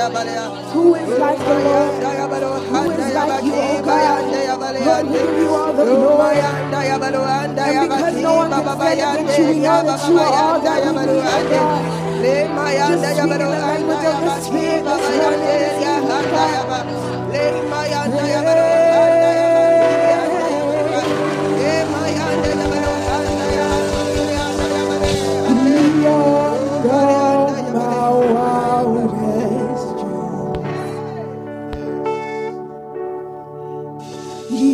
Who is like the Lord? Who is like you, O God? Lord, we give you all the glory. And because no one can stand against you, we know that you are all that we need, O God. Just speak in the language of the Spirit this morning, this evening, O God.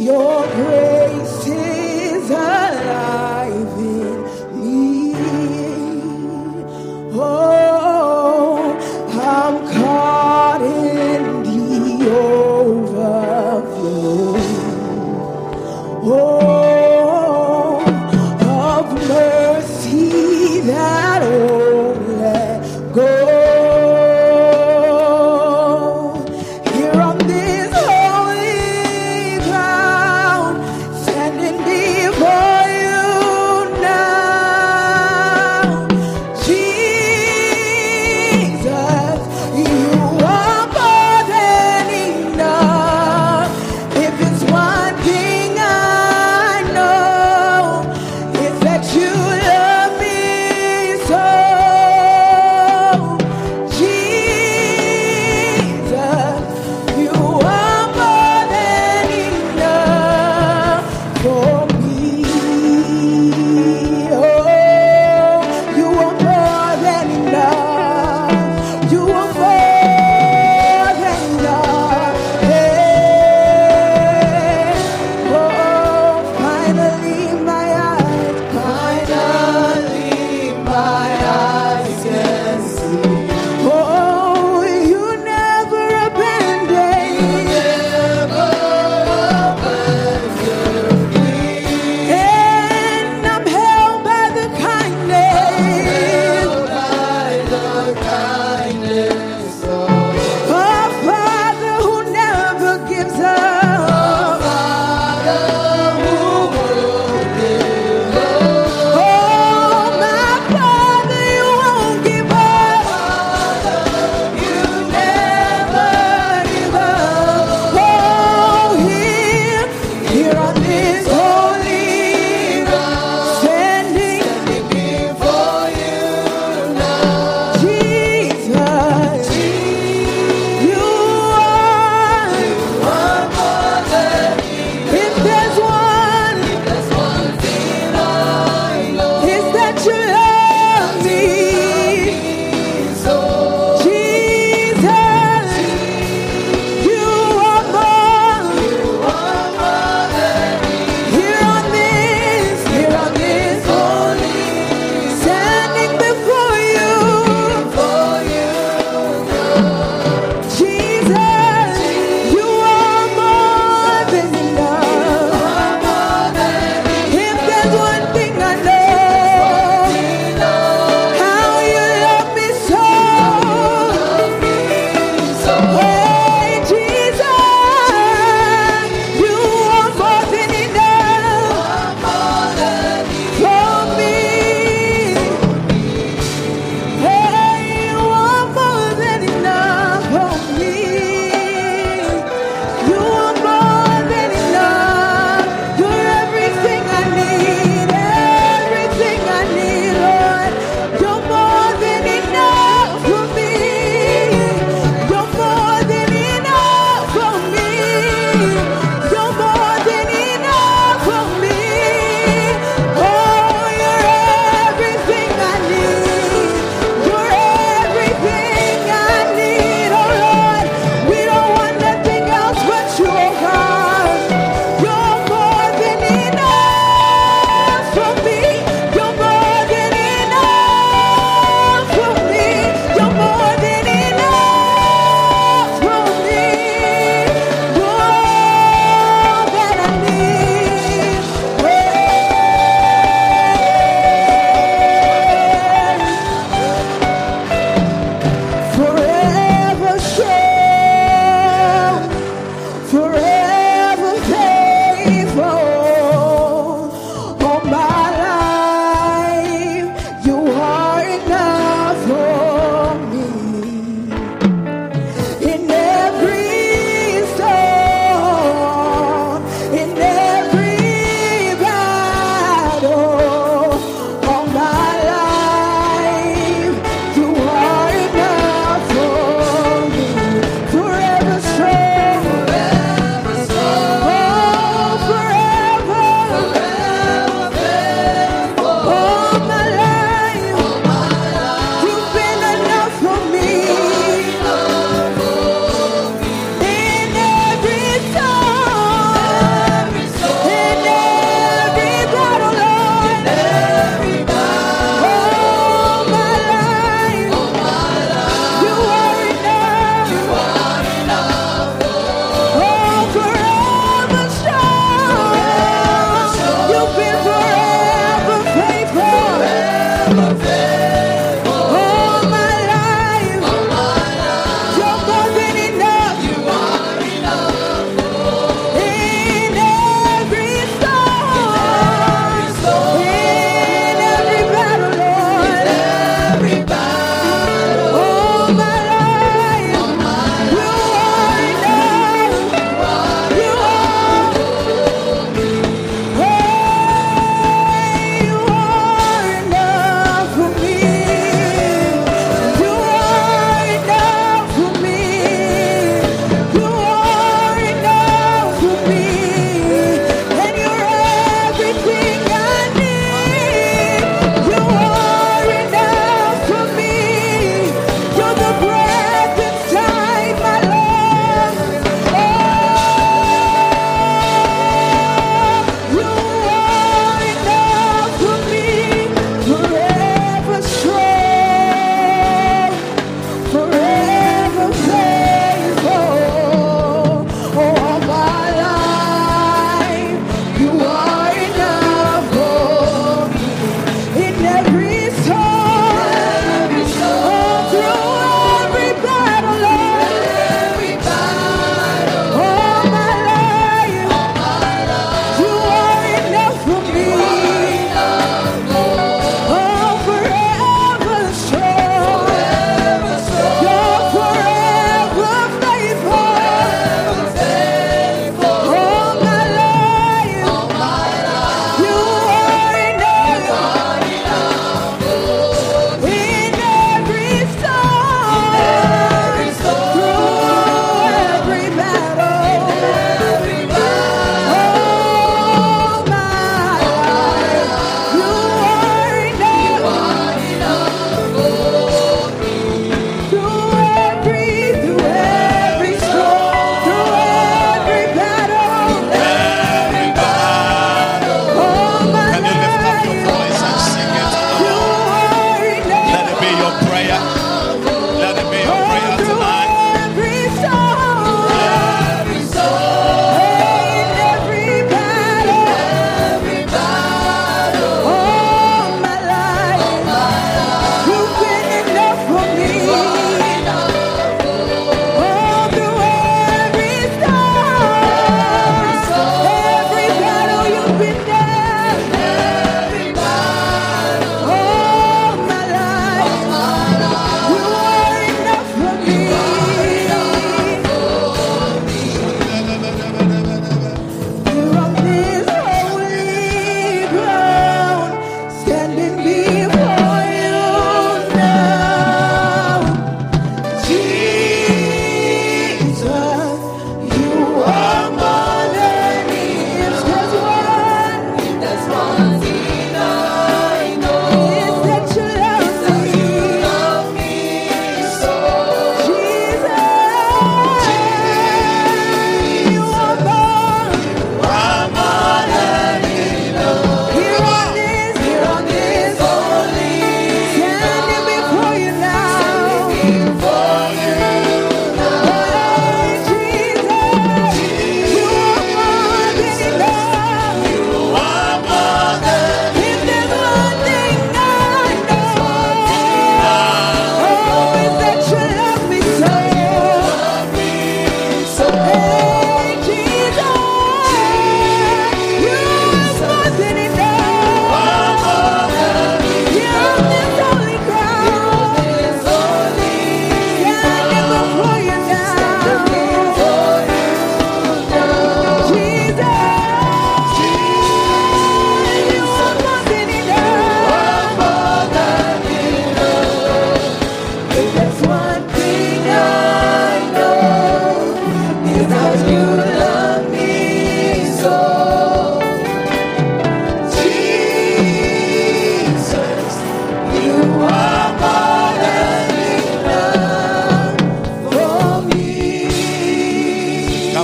Your grace is alive in me. Oh, I'm caught in the overflow.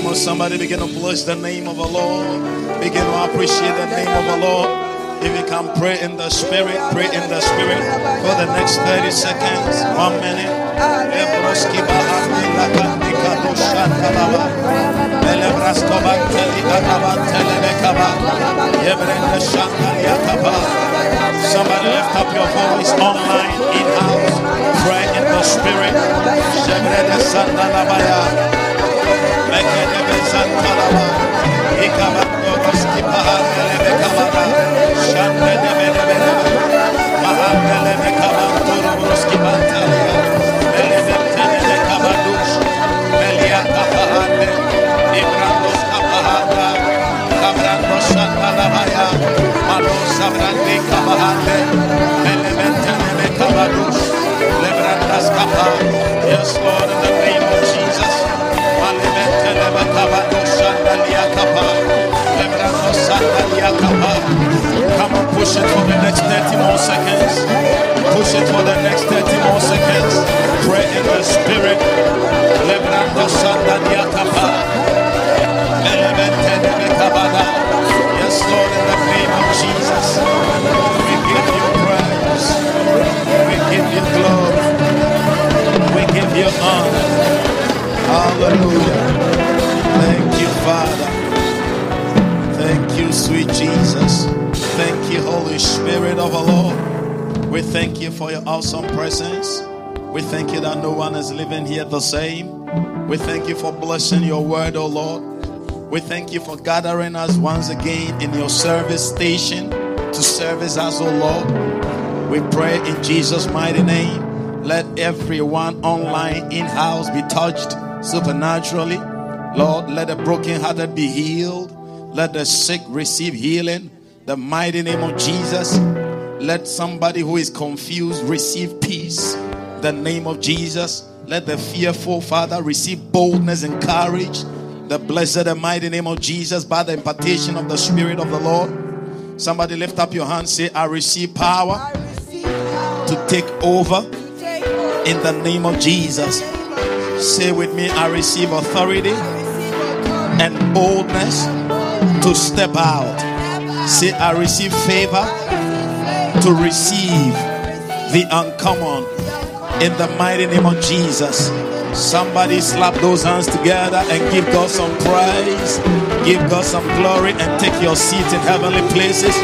Come on, somebody, begin to bless the name of the Lord. Begin to appreciate the name of the Lord. If you can pray in the spirit, pray in the spirit for the next 30 seconds, 1 minute. Somebody lift up your voice online, in house, pray in the spirit. Yes, Lord, in the name of Jesus. Come on, push it for the next 30 more seconds. Push it for the next 30 more seconds. Pray in the spirit. Yes, Lord, in the name of Jesus. We give you praise. We give you glory. We give you honor. Hallelujah. Thank you, Father. Thank you, sweet Jesus. Thank you, Holy Spirit of our Lord. We thank you for your awesome presence. We thank you that no one is living here the same. We thank you for blessing your word, O Lord. We thank you for gathering us once again in your service station to service us, O Lord. We pray in Jesus' mighty name. Let everyone online, in-house be touched supernaturally. Lord, let the brokenhearted be healed. Let the sick receive healing. The mighty name of Jesus. Let somebody who is confused receive peace. The name of Jesus. Let the fearful, Father, receive boldness and courage. The blessed and mighty name of Jesus, by the impartation of the Spirit of the Lord. Somebody lift up your hand. Say, I receive power to take over in the name of Jesus. Say with me, I receive authority and boldness to step out. Say, I receive favor to receive the uncommon in the mighty name of Jesus. Somebody slap those hands together and give God some praise. Give God some glory and take your seat in heavenly places.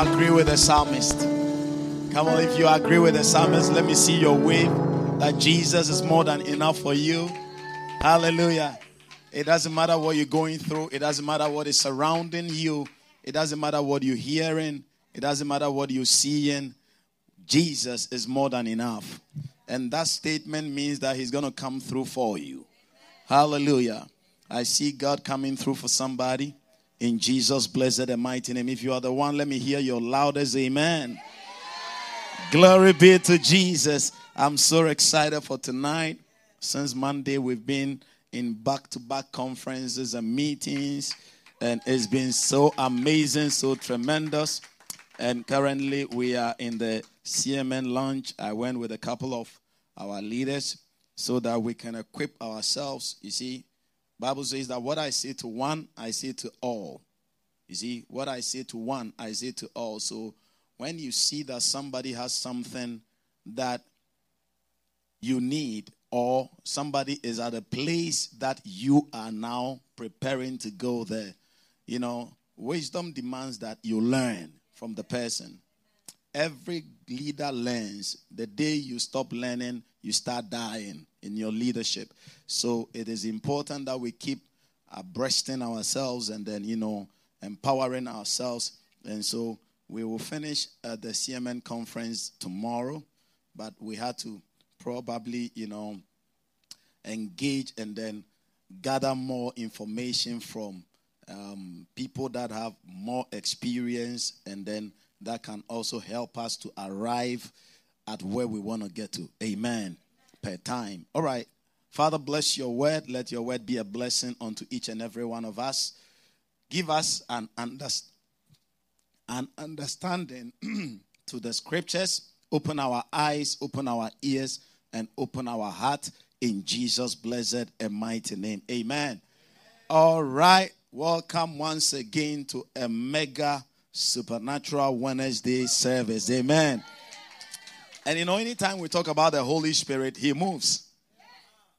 Agree with the psalmist. Come on, if you agree with the psalmist, let me see your wave that Jesus is more than enough for you. Hallelujah. It doesn't matter what you're going through. It doesn't matter what is surrounding you. It doesn't matter what you're hearing. It doesn't matter what you're seeing. Jesus is more than enough. And that statement means that he's going to come through for you. Hallelujah. I see God coming through for somebody. In Jesus' blessed and mighty name. If you are the one, let me hear your loudest amen. Amen. Glory be to Jesus. I'm so excited for tonight. Since Monday, we've been in back-to-back conferences and meetings. And it's been so amazing, so tremendous. And currently, we are in the CMN launch. I went with a couple of our leaders so that we can equip ourselves, you see. Bible says that what I say to one, I say to all. You see, what I say to one, I say to all. So when you see that somebody has something that you need, or somebody is at a place that you are now preparing to go there, you know, wisdom demands that you learn from the person. Every leader learns. The day you stop learning, you start dying in your leadership. So it is important that we keep abreasting ourselves and then, you know, empowering ourselves. And so we will finish the CMN conference tomorrow, but we had to probably, engage and then gather more information from people that have more experience, and then that can also help us to arrive at where we want to get to. Amen. Per time. All right. Father, bless your word. Let your word be a blessing unto each and every one of us. Give us an understanding to the scriptures. Open our eyes, open our ears, and open our heart in Jesus' blessed and mighty name. Amen. Amen. All right. Welcome once again to a mega supernatural Wednesday service. Amen. And anytime we talk about the Holy Spirit, he moves.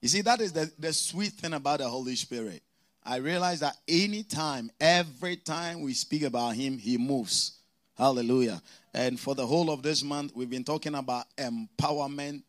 You see, that is the sweet thing about the Holy Spirit. I realize that anytime, every time we speak about him, he moves. Hallelujah. And for the whole of this month, we've been talking about empowerment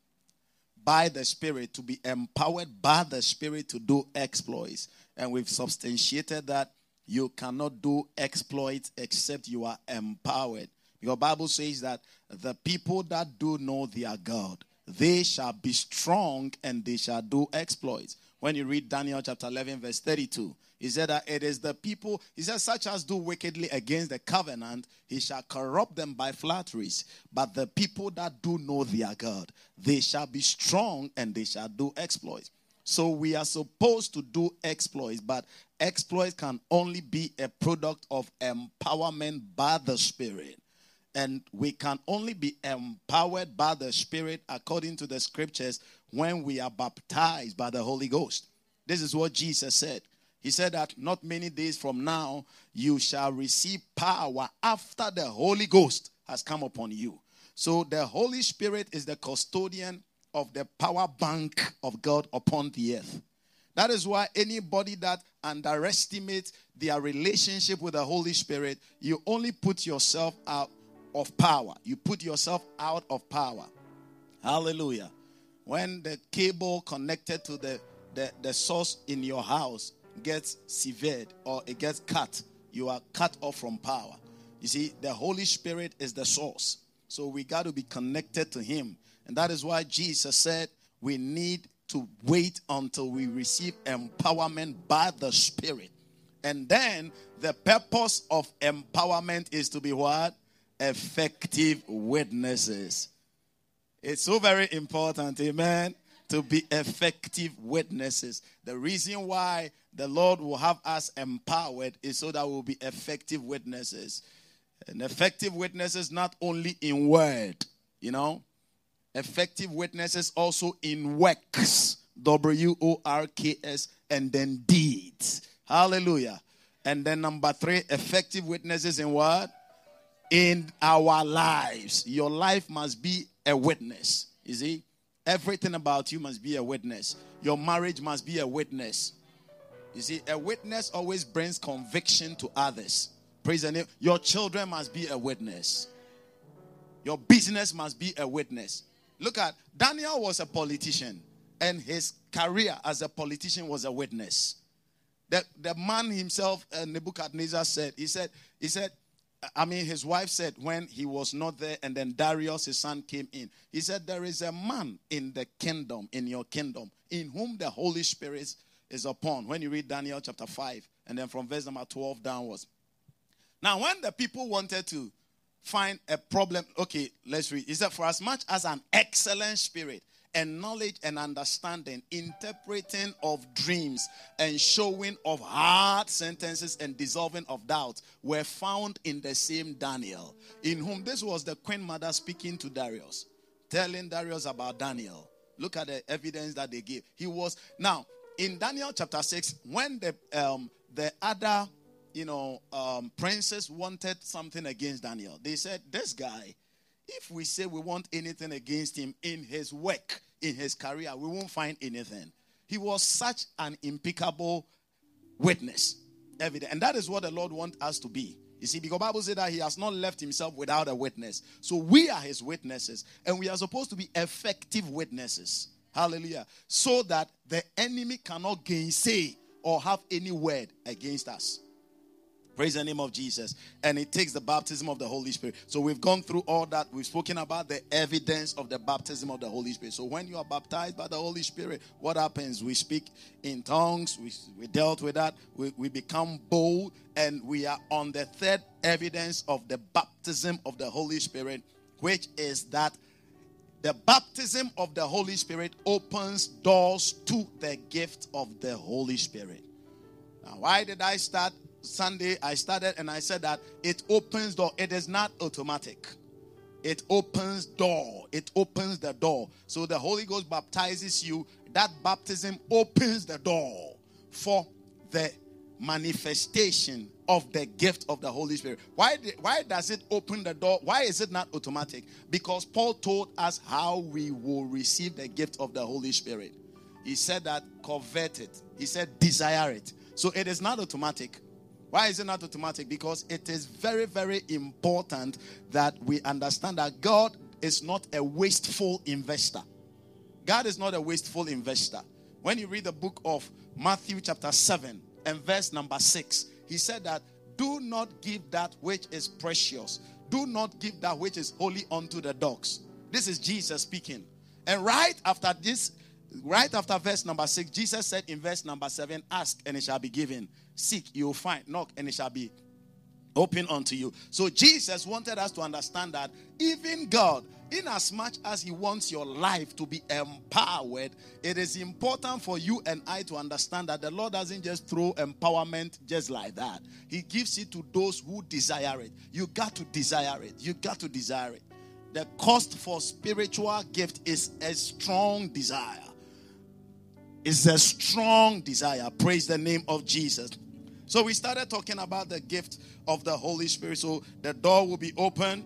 by the Spirit, to be empowered by the Spirit to do exploits. And we've substantiated that you cannot do exploits except you are empowered. Your Bible says that the people that do know their God, they shall be strong and they shall do exploits. When you read Daniel chapter 11 verse 32, he said that it is the people, he said, such as do wickedly against the covenant, he shall corrupt them by flatteries. But the people that do know their God, they shall be strong and they shall do exploits. So we are supposed to do exploits, but exploits can only be a product of empowerment by the Spirit. And we can only be empowered by the Spirit according to the scriptures when we are baptized by the Holy Ghost. This is what Jesus said. He said that not many days from now, you shall receive power after the Holy Ghost has come upon you. So the Holy Spirit is the custodian of the power bank of God upon the earth. That is why anybody that underestimates their relationship with the Holy Spirit, you only put yourself out of power. You put yourself out of power. Hallelujah. When the cable connected to the source in your house gets severed or it gets cut, you are cut off from power. You see, the Holy Spirit is the source. So we got to be connected to him. And that is why Jesus said we need to wait until we receive empowerment by the Spirit. And then the purpose of empowerment is to be what? Effective witnesses. It's so very important, amen, to be effective witnesses. The reason why the Lord will have us empowered is so that we'll be effective witnesses. And effective witnesses not only in word, effective witnesses also in works, works, and then deeds. Hallelujah. And then number 3, effective witnesses in what? In our lives. Your life must be a witness. You see? Everything about you must be a witness. Your marriage must be a witness. You see? A witness always brings conviction to others. Praise the name. Your children must be a witness. Your business must be a witness. Look at, Daniel was a politician. And his career as a politician was a witness. The man himself, Nebuchadnezzar said, his wife said when he was not there and then Darius, his son, came in. He said, there is a man in the kingdom, in your kingdom, in whom the Holy Spirit is upon. When you read Daniel chapter 5 and then from verse number 12 downwards. Now, when the people wanted to find a problem, okay, let's read. He said, for as much as an excellent spirit and knowledge and understanding, interpreting of dreams and showing of hard sentences and dissolving of doubts were found in the same Daniel, in whom this was the queen mother speaking to Darius, telling Darius about Daniel. Look at the evidence that they gave. He was, now, in Daniel chapter 6, when the other, princes wanted something against Daniel, they said, this guy, if we say we want anything against him in his work, in his career, we won't find anything. He was such an impeccable witness. Evident. And that is what the Lord wants us to be. You see, because the Bible says that he has not left himself without a witness. So we are his witnesses. And we are supposed to be effective witnesses. Hallelujah. So that the enemy cannot gainsay or have any word against us. Praise the name of Jesus. And it takes the baptism of the Holy Spirit. So we've gone through all that. We've spoken about the evidence of the baptism of the Holy Spirit. So when you are baptized by the Holy Spirit, what happens? We speak in tongues. We dealt with that. We become bold. And we are on the third evidence of the baptism of the Holy Spirit, which is that the baptism of the Holy Spirit opens doors to the gift of the Holy Spirit. Now, why did I start Sunday? I started and I said that it opens door. It is not automatic. It opens door. It opens the door. So the Holy Ghost baptizes you. That baptism opens the door for the manifestation of the gift of the Holy Spirit. Why does it open the door? Why is it not automatic? Because Paul told us how we will receive the gift of the Holy Spirit. He said that covet it. He said desire it. So it is not automatic. Why is it not automatic? Because it is very, very important that we understand that God is not a wasteful investor. God is not a wasteful investor. When you read the book of Matthew chapter 7 and verse number 6, he said that do not give that which is precious. Do not give that which is holy unto the dogs. This is Jesus speaking. And right after this, right after verse number 6, Jesus said in verse number 7, ask and it shall be given. Seek, you will find. Knock and it shall be open unto you. So Jesus wanted us to understand that even God, inasmuch as he wants your life to be empowered, it is important for you and I to understand that the Lord doesn't just throw empowerment just like that. He gives it to those who desire it. You got to desire it. You got to desire it. The cost for spiritual gift is a strong desire. It's a strong desire. Praise the name of Jesus. So we started talking about the gift of the Holy Spirit. So the door will be open.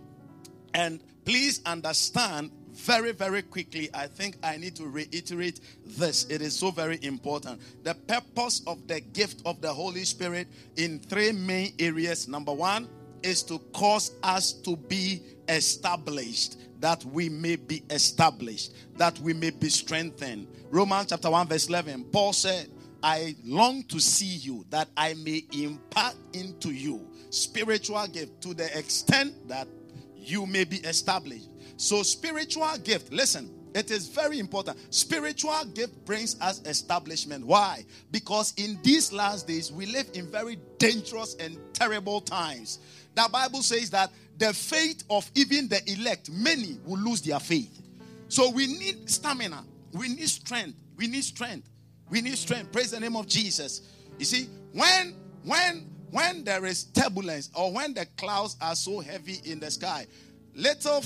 And please understand very, very quickly, I think I need to reiterate this. It is so very important. The purpose of the gift of the Holy Spirit in three main areas. Number one is to cause us to be established, that we may be established, that we may be strengthened. Romans chapter 1 verse 11, Paul said, I long to see you that I may impart into you spiritual gift to the extent that you may be established. So spiritual gift, listen, it is very important. Spiritual gift brings us establishment. Why? Because in these last days, we live in very dangerous and terrible times. The Bible says that the faith of even the elect, many will lose their faith. So we need stamina. We need strength. We need strength. We need strength. Praise the name of Jesus. You see, when there is turbulence or when the clouds are so heavy in the sky, little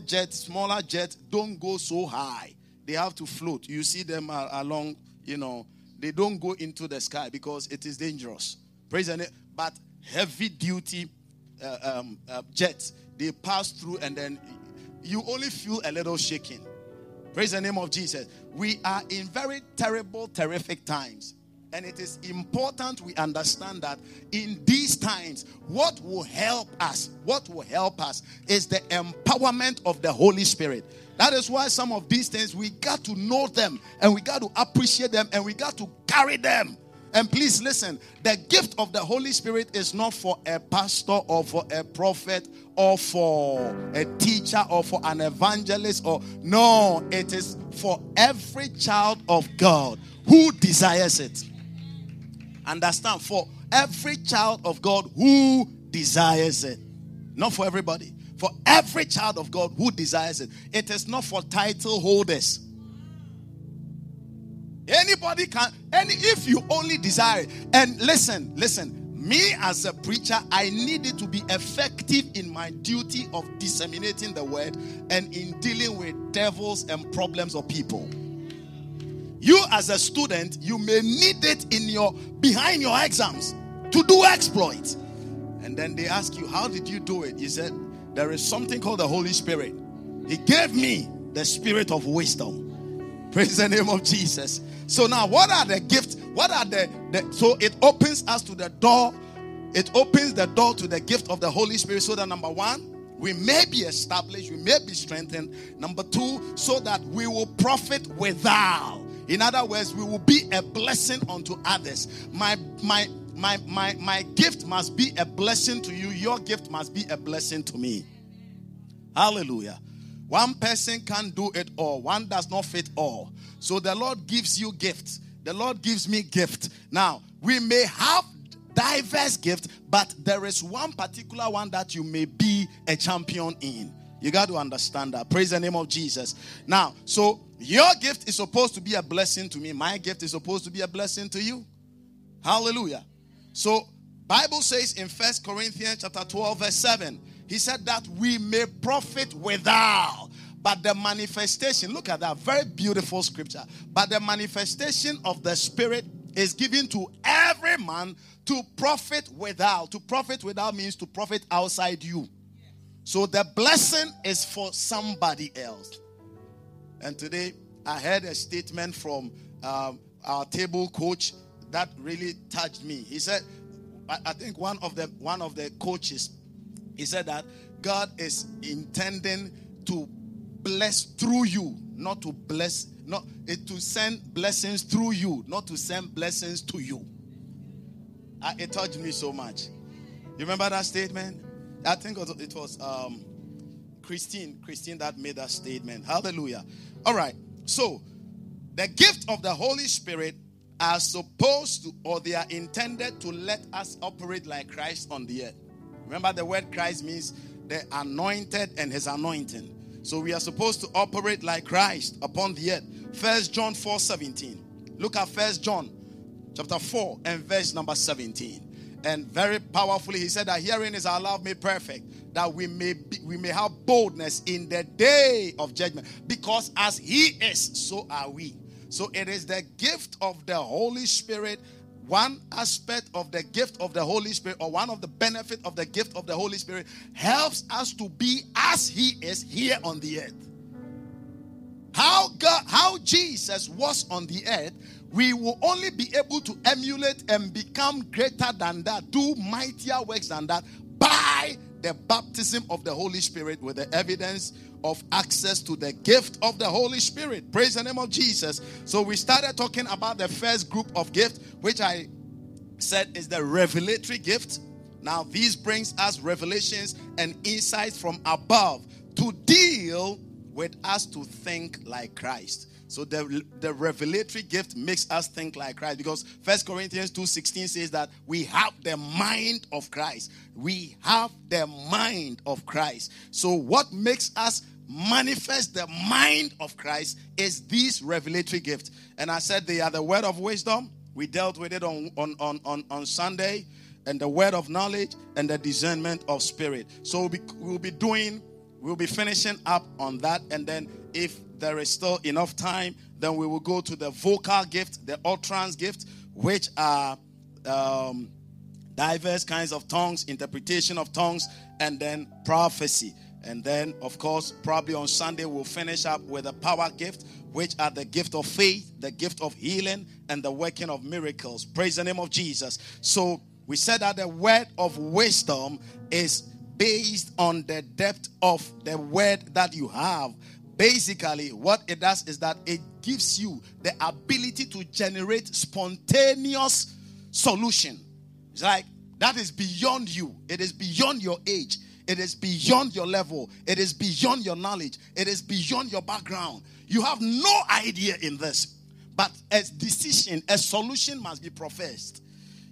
jets, smaller jets don't go so high. They have to float. You see them along, you know, they don't go into the sky because it is dangerous. Praise the name. But heavy duty jets, they pass through and then you only feel a little shaking. Praise the name of Jesus. We are in very terrible, terrific times. And it is important we understand that in these times, what will help us is the empowerment of the Holy Spirit. That is why some of these things, we got to know them and we got to appreciate them and we got to carry them. And please listen, the gift of the Holy Spirit is not for a pastor or for a prophet or for a teacher or for an evangelist. No, it is for every child of God who desires it. Understand, for every child of God who desires it. Not for everybody. For every child of God who desires it. It is not for title holders. Anybody can, and if you only desire it. And listen, me as a preacher, I needed to be effective in my duty of disseminating the word and in dealing with devils and problems of people. You as a student, you may need it in your behind your exams to do exploits. And then they ask you, how did you do it? You said, there is something called the Holy Spirit. He gave me the spirit of wisdom. Praise the name of Jesus. So now, what are the gifts? What are the so it opens us to the door. It opens the door to the gift of the Holy Spirit so that number one, we may be established, we may be strengthened. Number two, so that we will profit withal. In other words, we will be a blessing unto others. My my gift must be a blessing to you. Your gift must be a blessing to me. Hallelujah. One person can't do it all. One does not fit all. So the Lord gives you gifts. The Lord gives me gift. Now, we may have diverse gifts, but there is one particular one that you may be a champion in. You got to understand that. Praise the name of Jesus. Now, so your gift is supposed to be a blessing to me. My gift is supposed to be a blessing to you. Hallelujah. So, Bible says in 1 Corinthians chapter 12 verse 7, he said that we may profit withal. But the manifestation, look at that very beautiful scripture. But the manifestation of the Spirit is given to every man to profit withal. To profit withal means to profit outside you. So the blessing is for somebody else. And today I heard a statement from our table coach that really touched me. He said, I think one of the coaches, he said that God is intending to bless through you, not to bless, not to send blessings through you, not to send blessings to you. It touched me so much. You remember that statement? I think it was Christine that made that statement. Hallelujah. All right. So, the gift of the Holy Spirit are supposed to, or they are intended to let us operate like Christ on the earth. Remember, the word Christ means the anointed and his anointing. So we are supposed to operate like Christ upon the earth. 1 John 4:17. Look at 1 John chapter 4 and verse number 17. And very powerfully he said that herein is our love made perfect, that we may have boldness in the day of judgment. Because as he is, so are we. So it is the gift of the Holy Spirit. One aspect of the gift of the Holy Spirit, or one of the benefit of the gift of the Holy Spirit, helps us to be as he is here on the earth. How Jesus was on the earth, we will only be able to emulate and become greater than that, do mightier works than that, by the baptism of the Holy Spirit, with the evidence of access to the gift of the Holy Spirit. Praise the name of Jesus. So we started talking about the first group of gifts, which I said is the revelatory gift. Now these brings us revelations and insights from above to deal with us to think like Christ. So the revelatory gift makes us think like Christ, because 1 Corinthians 2:16 says that we have the mind of Christ. We have the mind of Christ. So what makes us manifest the mind of Christ is these revelatory gifts. And I said they are the word of wisdom. We dealt with it on Sunday. And the word of knowledge and the discernment of spirit. So we'll be finishing up on that. And then if there is still enough time, then we will go to the vocal gift, the utterance gift, which are diverse kinds of tongues, interpretation of tongues, and then prophecy. And then, of course, probably on Sunday, we'll finish up with the power gift, which are the gift of faith, the gift of healing, and the working of miracles. Praise the name of Jesus. So we said that the word of wisdom is based on the depth of the word that you have. Basically, what it does is that it gives you the ability to generate spontaneous solution. It's like, that is beyond you. It is beyond your age. It is beyond your level. It is beyond your knowledge. It is beyond your background. You have no idea in this. But a decision, a solution must be professed.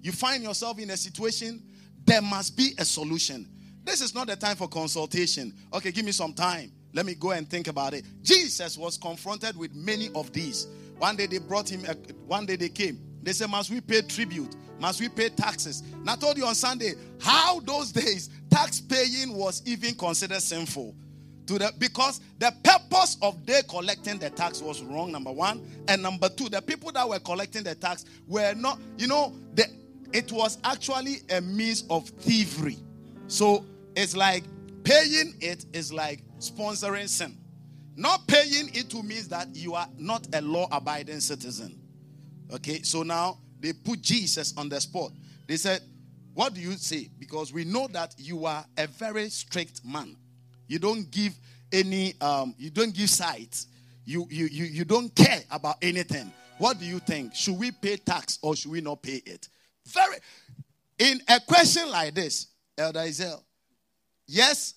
You find yourself in a situation, there must be a solution. This is not the time for consultation. Okay, give me some time. Let me go and think about it. Jesus was confronted with many of these. One day they brought him, one day they came. They said, must we pay tribute? Must we pay taxes? And I told you on Sunday, how those days tax paying was even considered sinful. Because the purpose of they collecting the tax was wrong, number one. And number two, the people that were collecting the tax were not, it was actually a means of thievery. So it's like paying it is like sponsoring sin. Not paying it to means that you are not a law-abiding citizen. Okay, so now they put Jesus on the spot. They said, what do you say? Because we know that you are a very strict man. You don't give any, you don't give sight. You don't care about anything. What do you think? Should we pay tax or should we not pay it? Very In a question like this, Elder Isel, yes,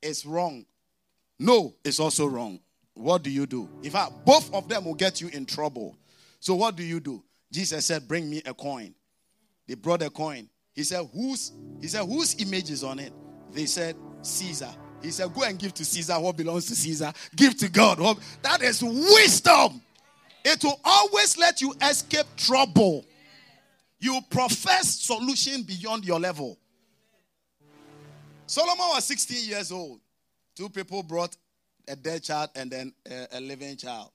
it's wrong. No, it's also wrong. What do you do? In fact, both of them will get you in trouble. So what do you do? Jesus said, bring me a coin. They brought a coin. He said, whose image is on it? They said, Caesar. He said, go and give to Caesar what belongs to Caesar. Give to God. That is wisdom. It will always let you escape trouble. You profess solution beyond your level. Solomon was 16 years old. Two people brought a dead child and then a living child.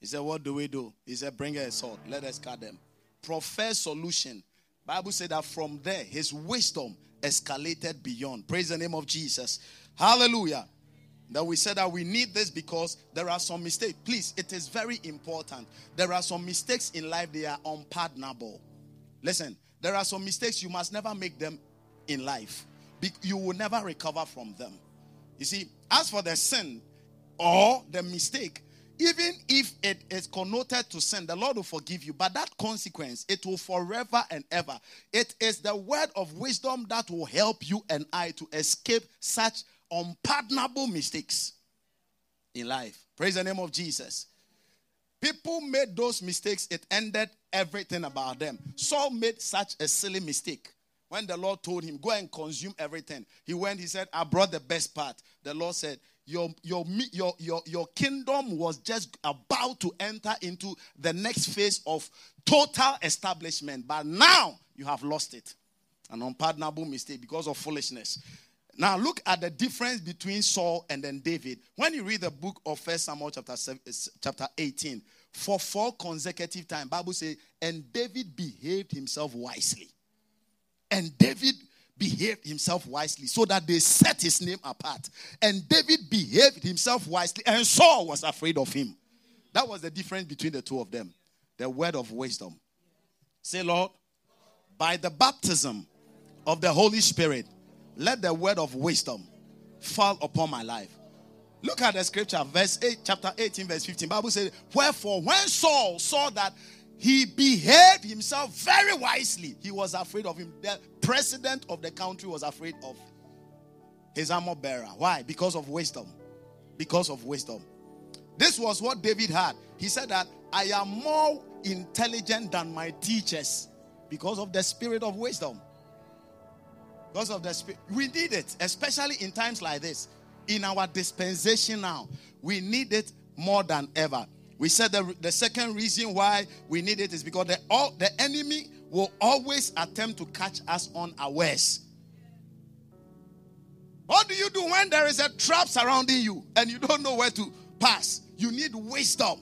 He said, what do we do? He said, bring her a sword. Let us cut them. Profess solution. Bible said that from there, his wisdom escalated beyond. Praise the name of Jesus. Hallelujah. That we said that we need this because there are some mistakes. Please, it is very important. There are some mistakes in life. They are unpardonable. Listen, there are some mistakes. You must never make them in life. You will never recover from them. You see, as for the sin or the mistake, even if it is connoted to sin, the Lord will forgive you. But that consequence, it will forever and ever. It is the word of wisdom that will help you and I to escape such unpardonable mistakes in life. Praise the name of Jesus. People made those mistakes. It ended everything about them. Saul made such a silly mistake. When the Lord told him, go and consume everything, he went, he said, I brought the best part. The Lord said, your kingdom was just about to enter into the next phase of total establishment. But now you have lost it. An unpardonable mistake because of foolishness. Now look at the difference between Saul and then David. When you read the book of 1 Samuel chapter 18, for 4 consecutive times, Bible says, and David behaved himself wisely. And David behaved himself wisely so that they set his name apart. And David behaved himself wisely and Saul was afraid of him. That was the difference between the two of them. The word of wisdom. Say, Lord, by the baptism of the Holy Spirit, let the word of wisdom fall upon my life. Look at the scripture, verse 8, chapter 18, verse 15. Bible says, wherefore, when Saul saw that he behaved himself very wisely, he was afraid of him. The president of the country was afraid of his armor bearer. Why? Because of wisdom. Because of wisdom. This was what David had. He said that I am more intelligent than my teachers because of the spirit of wisdom. Because of the spirit. We need it, especially in times like this. In our dispensation now, we need it more than ever. We said the second reason why we need it is because the enemy will always attempt to catch us unawares. What do you do when there is a trap surrounding you and you don't know where to pass? You need wisdom.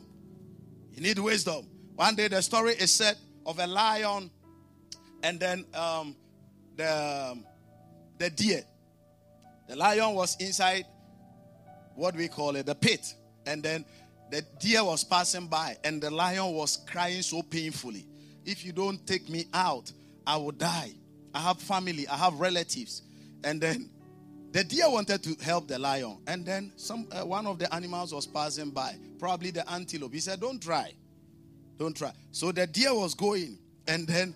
You need wisdom. One day the story is said of a lion and then the deer. The lion was inside what we call it, the pit. And then the deer was passing by and the lion was crying so painfully. If you don't take me out, I will die. I have family. I have relatives. And then the deer wanted to help the lion. And then one of the animals was passing by, probably the antelope. He said, don't try. Don't try. So the deer was going and then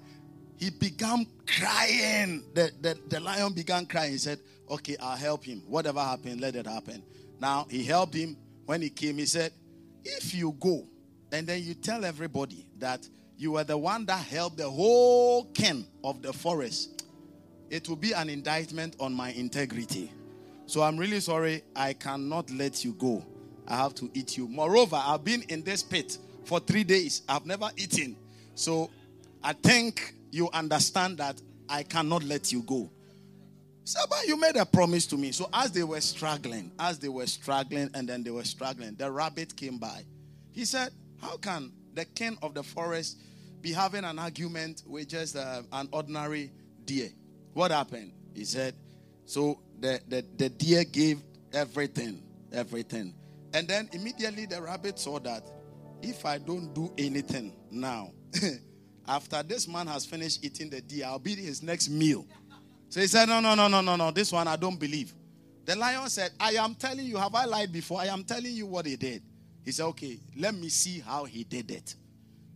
he began crying. The lion began crying. He said, okay, I'll help him. Whatever happened, let it happen. Now, he helped him. When he came, he said, if you go and then you tell everybody that you were the one that helped the whole king of the forest, it will be an indictment on my integrity. So I'm really sorry, I cannot let you go. I have to eat you. Moreover, I've been in this pit for 3 days. I've never eaten. So I think you understand that I cannot let you go. Saba, you made a promise to me. So as they were struggling, the rabbit came by. He said, how can the king of the forest be having an argument with just an ordinary deer? What happened? He said, so the deer gave everything. And then immediately the rabbit saw that if I don't do anything now, after this man has finished eating the deer, I'll be his next meal. So he said, no, this one I don't believe. The lion said, I am telling you, have I lied before? I am telling you what he did. He said, okay, let me see how he did it.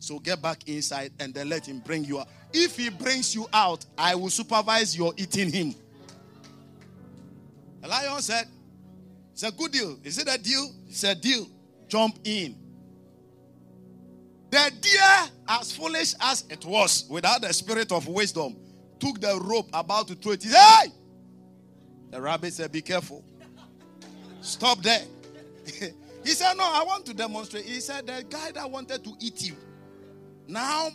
So get back inside and then let him bring you out. If he brings you out, I will supervise your eating him. Elijah said, it's a good deal. Is it a deal? It's a deal. Jump in. The deer, as foolish as it was, without the spirit of wisdom, took the rope about to throw it. He said, hey! The rabbit said, be careful. Stop there. He said, no, I want to demonstrate. He said, the guy that wanted to eat you, now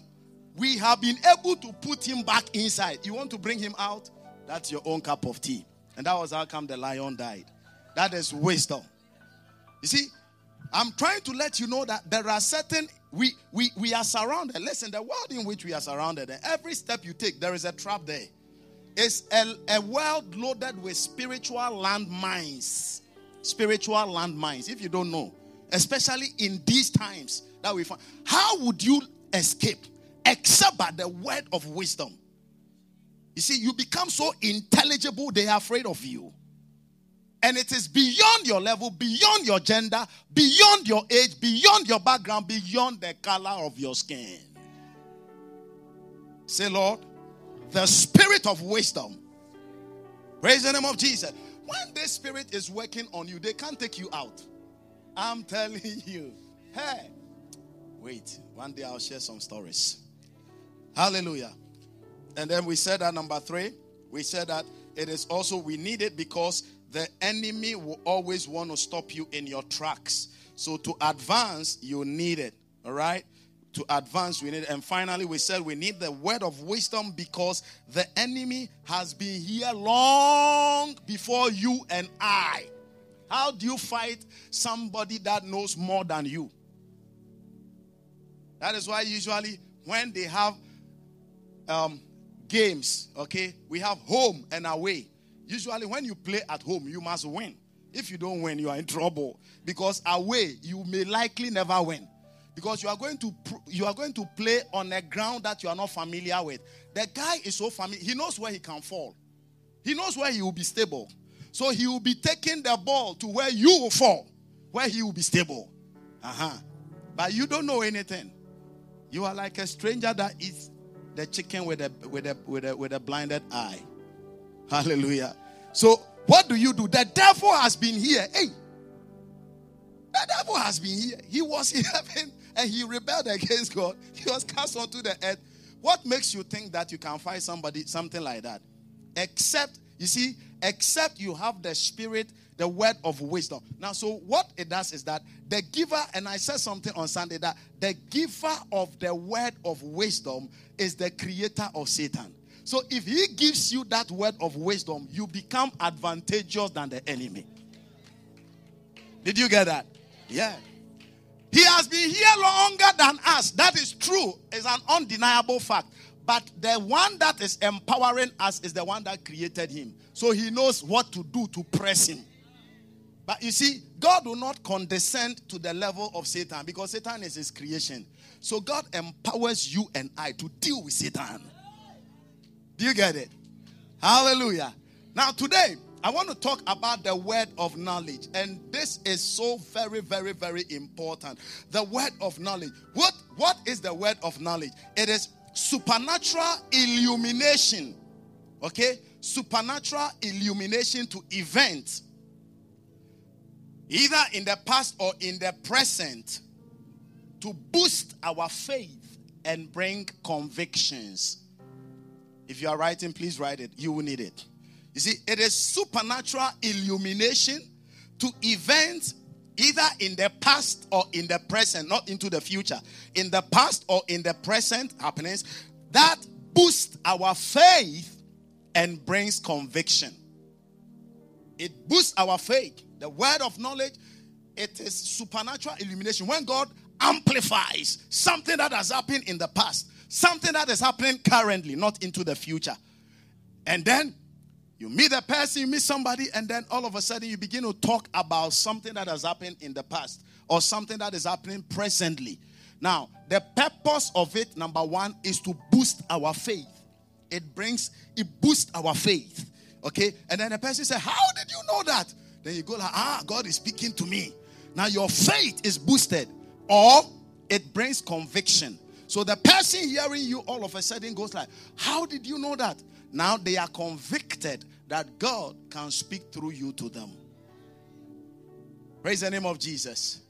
we have been able to put him back inside. You want to bring him out? That's your own cup of tea. And that was how come the lion died. That is wisdom. You see, I'm trying to let you know that there are certain, we are surrounded. Listen, the world in which we are surrounded, every step you take, there is a trap there. It's a world loaded with spiritual landmines. Spiritual landmines, if you don't know. Especially in these times that we find. How would you escape? Except by the word of wisdom. You see, you become so intelligible, they are afraid of you. And it is beyond your level, beyond your gender, beyond your age, beyond your background, beyond the color of your skin. Say, Lord, the spirit of wisdom. Praise the name of Jesus. When this spirit is working on you, they can't take you out. I'm telling you. Hey, wait. One day I'll share some stories. Hallelujah. And then we said that number 3, we said that it is also, we need it because the enemy will always want to stop you in your tracks. So to advance, you need it. All right? To advance, we need it. And finally, we said we need the word of wisdom because the enemy has been here long before you and I. How do you fight somebody that knows more than you? That is why usually when they have games, okay, we have home and away. Usually when you play at home, you must win. If you don't win, you are in trouble. Because away, you may likely never win. Because you are going to play on a ground that you are not familiar with. The guy is so familiar. He knows where he can fall. He knows where he will be stable. So he will be taking the ball to where you will fall. Where he will be stable. But you don't know anything. You are like a stranger that eats the chicken with a blinded eye. Hallelujah. So, what do you do? The devil has been here. Hey, the devil has been here. He was in heaven and he rebelled against God. He was cast onto the earth. What makes you think that you can fight somebody, something like that? Except you have the spirit, the word of wisdom. Now, so what it does is that the giver, and I said something on Sunday, that the giver of the word of wisdom is the creator of Satan. So if he gives you that word of wisdom, you become advantageous than the enemy. Did you get that? Yeah. He has been here longer than us. That is true. It's an undeniable fact. But the one that is empowering us is the one that created him. So he knows what to do to press him. But you see, God will not condescend to the level of Satan because Satan is his creation. So God empowers you and I to deal with Satan. Do you get it? Hallelujah. Now today, I want to talk about the word of knowledge. And this is so very, very, very important. The word of knowledge. What is the word of knowledge? It is supernatural illumination. Okay? Supernatural illumination to events. Either in the past or in the present. To boost our faith and bring convictions. If you are writing, please write it. You will need it. You see, it is supernatural illumination to events either in the past or in the present, not into the future. In the past or in the present happenings that boosts our faith and brings conviction. It boosts our faith. The word of knowledge, it is supernatural illumination. When God amplifies something that has happened in the past, something that is happening currently, not into the future. And then you meet a person, you meet somebody, and then all of a sudden you begin to talk about something that has happened in the past or something that is happening presently. Now, the purpose of it, number one, is to boost our faith. It boosts our faith. Okay? And then the person says, how did you know that? Then you go like, God is speaking to me. Now your faith is boosted or it brings conviction. So the person hearing you all of a sudden goes like, how did you know that? Now they are convicted that God can speak through you to them. Praise the name of Jesus.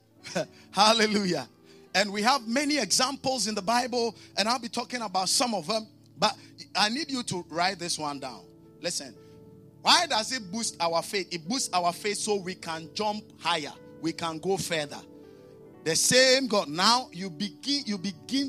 Hallelujah. And we have many examples in the Bible, and I'll be talking about some of them. But I need you to write this one down. Listen. Why does it boost our faith? It boosts our faith so we can jump higher. We can go further. The same God. Now you begin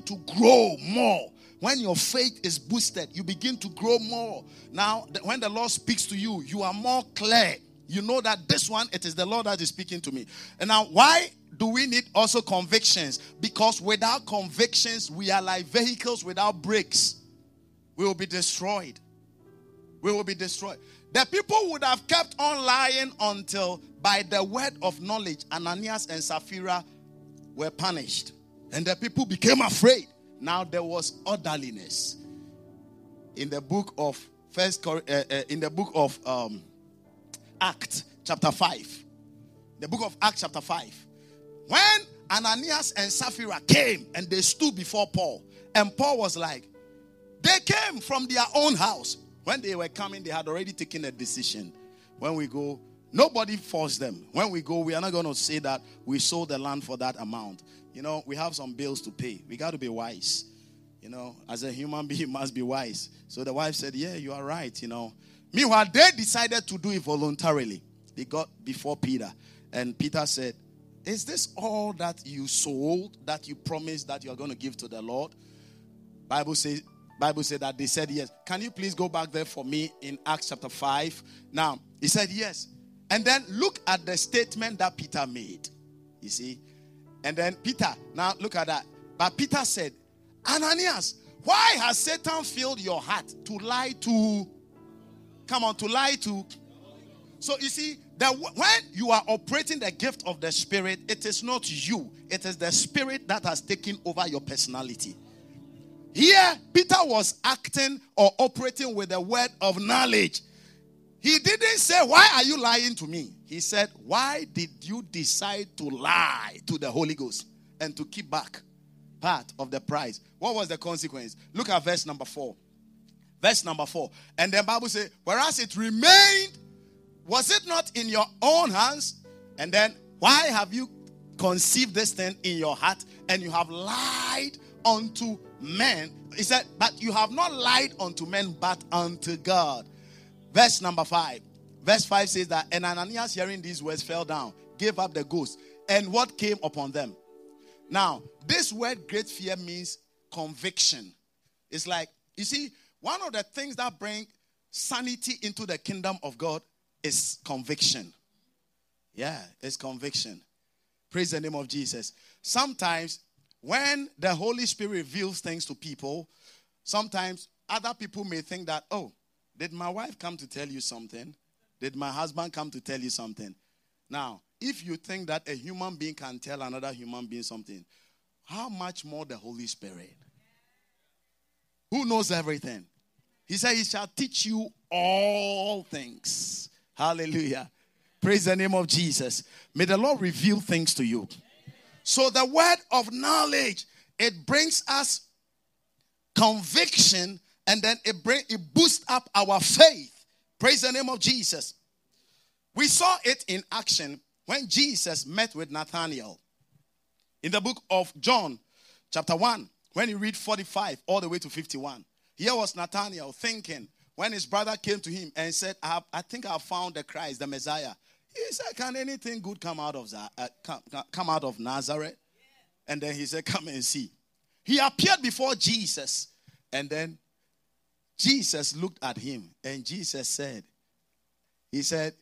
to grow more. When your faith is boosted, you begin to grow more. Now, when the Lord speaks to you, you are more clear. You know that this one, it is the Lord that is speaking to me. And now, why do we need also convictions? Because without convictions, we are like vehicles without brakes. We will be destroyed. We will be destroyed. The people would have kept on lying until by the word of knowledge, Ananias and Sapphira were punished. And the people became afraid. Now there was orderliness. In the book of Acts chapter 5. The book of Acts chapter 5. When Ananias and Sapphira came and they stood before Paul. And Paul was like, they came from their own house. When they were coming, they had already taken a decision. When we go, nobody forced them. When we go, we are not going to say that we sold the land for that amount. You know, we have some bills to pay. We got to be wise. You know, as a human being, you must be wise. So the wife said, yeah, you are right, you know. Meanwhile, they decided to do it voluntarily. They got before Peter. And Peter said, is this all that you sold, that you promised that you are going to give to the Lord? Bible says that they said yes. Can you please go back there for me in Acts chapter 5? Now, he said yes. And then look at the statement that Peter made. You see? And then Peter, now look at that. But Peter said, Ananias, why has Satan filled your heart to lie to? Come on, to lie to. So you see, that when you are operating the gift of the Spirit, it is not you. It is the Spirit that has taken over your personality. Here, Peter was acting or operating with the word of knowledge. He didn't say, why are you lying to me? He said, why did you decide to lie to the Holy Ghost and to keep back part of the prize? What was the consequence? Look at verse number 4. Verse number 4. And the Bible says, whereas it remained, was it not in your own hands? And then, why have you conceived this thing in your heart and you have lied unto men? He said, but you have not lied unto men, but unto God. Verse number 5. Verse 5 says that, and Ananias, hearing these words, fell down, gave up the ghost, and what came upon them? Now, this word great fear means conviction. It's like, you see, one of the things that bring sanity into the kingdom of God is conviction. Yeah, it's conviction. Praise the name of Jesus. Sometimes, when the Holy Spirit reveals things to people, sometimes other people may think that, oh, did my wife come to tell you something? Did my husband come to tell you something? Now, if you think that a human being can tell another human being something, how much more the Holy Spirit? Who knows everything? He said, he shall teach you all things. Hallelujah. Praise the name of Jesus. May the Lord reveal things to you. So the word of knowledge, it brings us conviction, and then it boosts up our faith. Praise the name of Jesus. We saw it in action when Jesus met with Nathaniel. In the book of John, chapter 1, when you read 45 all the way to 51. Here was Nathaniel thinking when his brother came to him and said, I think I have found the Christ, the Messiah. He said, can anything good come out of that? Come out of Nazareth? Yeah. And then he said, come and see. He appeared before Jesus. And then Jesus looked at him. And Jesus said, he said,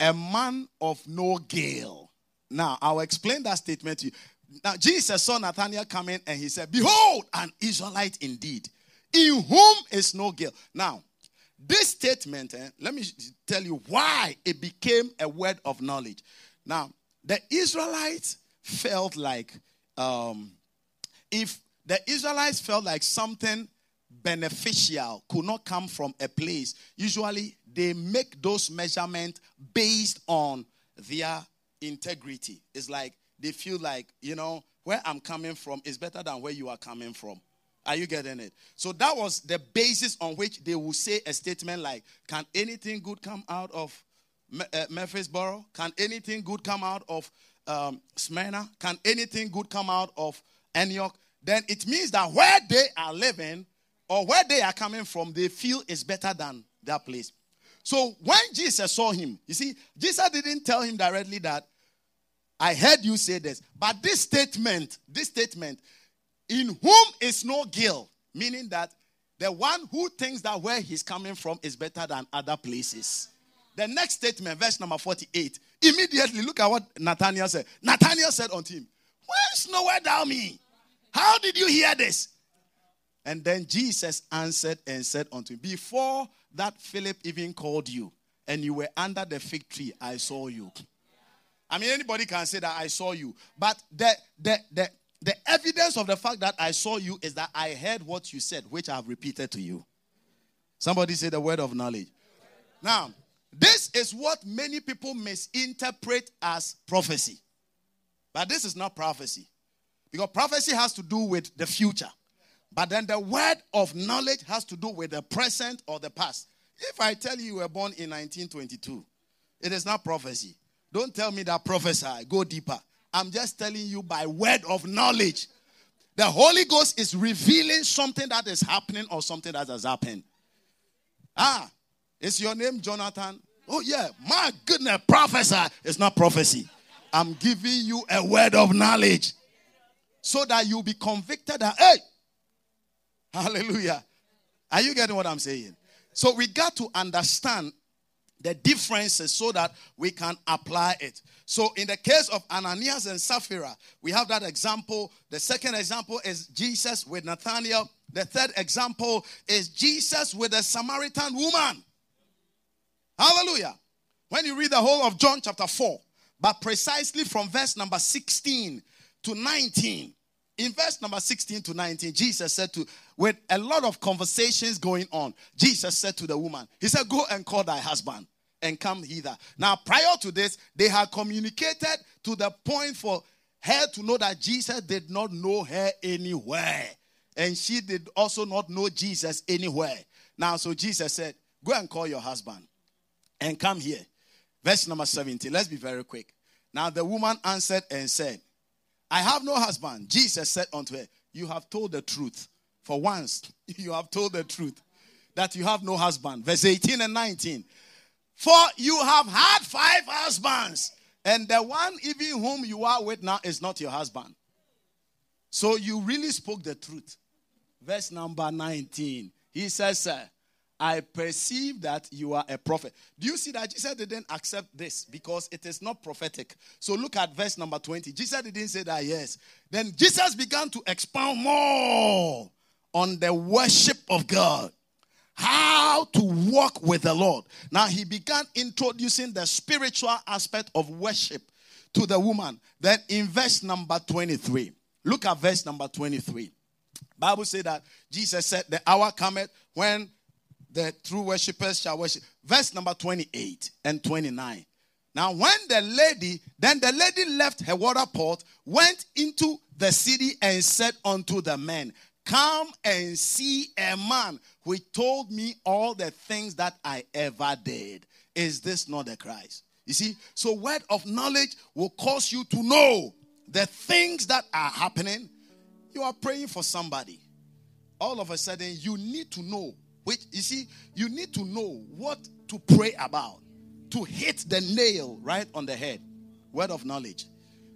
a man of no guile. Now, I'll explain that statement to you. Now, Jesus saw Nathanael coming and he said, behold, an Israelite indeed, in whom is no guile. Now, this statement, let me tell you why it became a word of knowledge. Now, the Israelites felt like, something beneficial could not come from a place, usually they make those measurements based on their integrity. It's like, they feel like, you know, where I'm coming from is better than where you are coming from. Are you getting it? So that was the basis on which they will say a statement like, can anything good come out of Murfreesboro? Can anything good come out of Smyrna? Can anything good come out of Antioch? Then it means that where they are living or where they are coming from, they feel is better than that place. So when Jesus saw him, you see, Jesus didn't tell him directly that, I heard you say this. But this statement, in whom is no guilt, meaning that the one who thinks that where he's coming from is better than other places. The next statement, verse number 48, immediately look at what Nathaniel said. Nathaniel said unto him, whence knowest thou me? How did you hear this? And then Jesus answered and said unto him, before that Philip even called you, and you were under the fig tree, I saw you. I mean, anybody can say that I saw you. But the evidence of the fact that I saw you is that I heard what you said, which I have repeated to you. Somebody say the word of knowledge. Now, this is what many people misinterpret as prophecy. But this is not prophecy. Because prophecy has to do with the future. But then the word of knowledge has to do with the present or the past. If I tell you were born in 1922, it is not prophecy. Don't tell me that prophesy. Go deeper. I'm just telling you by word of knowledge. The Holy Ghost is revealing something that is happening or something that has happened. Ah, is your name Jonathan? Oh yeah, my goodness, prophesy. It's not prophecy. I'm giving you a word of knowledge so that you'll be convicted that, hey, hallelujah. Are you getting what I'm saying? So we got to understand the differences so that we can apply it. So in the case of Ananias and Sapphira, we have that example. The second example is Jesus with Nathaniel. The third example is Jesus with a Samaritan woman. Hallelujah. When you read the whole of John chapter 4, but precisely from verse number 16 to 19, in verse number 16 to 19, Jesus said to, with a lot of conversations going on, Jesus said to the woman, he said, go and call thy husband and come hither. Now, prior to this, they had communicated to the point for her to know that Jesus did not know her anywhere. And she did also not know Jesus anywhere. Now, so Jesus said, go and call your husband and come here. Verse number 17. Let's be very quick. Now, the woman answered and said, I have no husband. Jesus said unto her, you have told the truth. For once, you have told the truth that you have no husband. Verse 18 and 19. For you have had 5 husbands, and the one even whom you are with now is not your husband. So you really spoke the truth. Verse number 19. He says, sir, I perceive that you are a prophet. Do you see that Jesus didn't accept this because it is not prophetic? So look at verse number 20. Jesus didn't say that, yes. Then Jesus began to expound more on the worship of God, how to walk with the Lord. Now he began introducing the spiritual aspect of worship to the woman. Then in verse number 23, look at verse number 23. Bible says that Jesus said, the hour cometh when the true worshipers shall worship. Verse number 28 and 29. Now when the lady left her water pot, went into the city and said unto the men, come and see a man who told me all the things that I ever did. Is this not the Christ? You see, so word of knowledge will cause you to know the things that are happening. You are praying for somebody. All of a sudden, you need to know. You need to know what to pray about to hit the nail right on the head. Word of knowledge.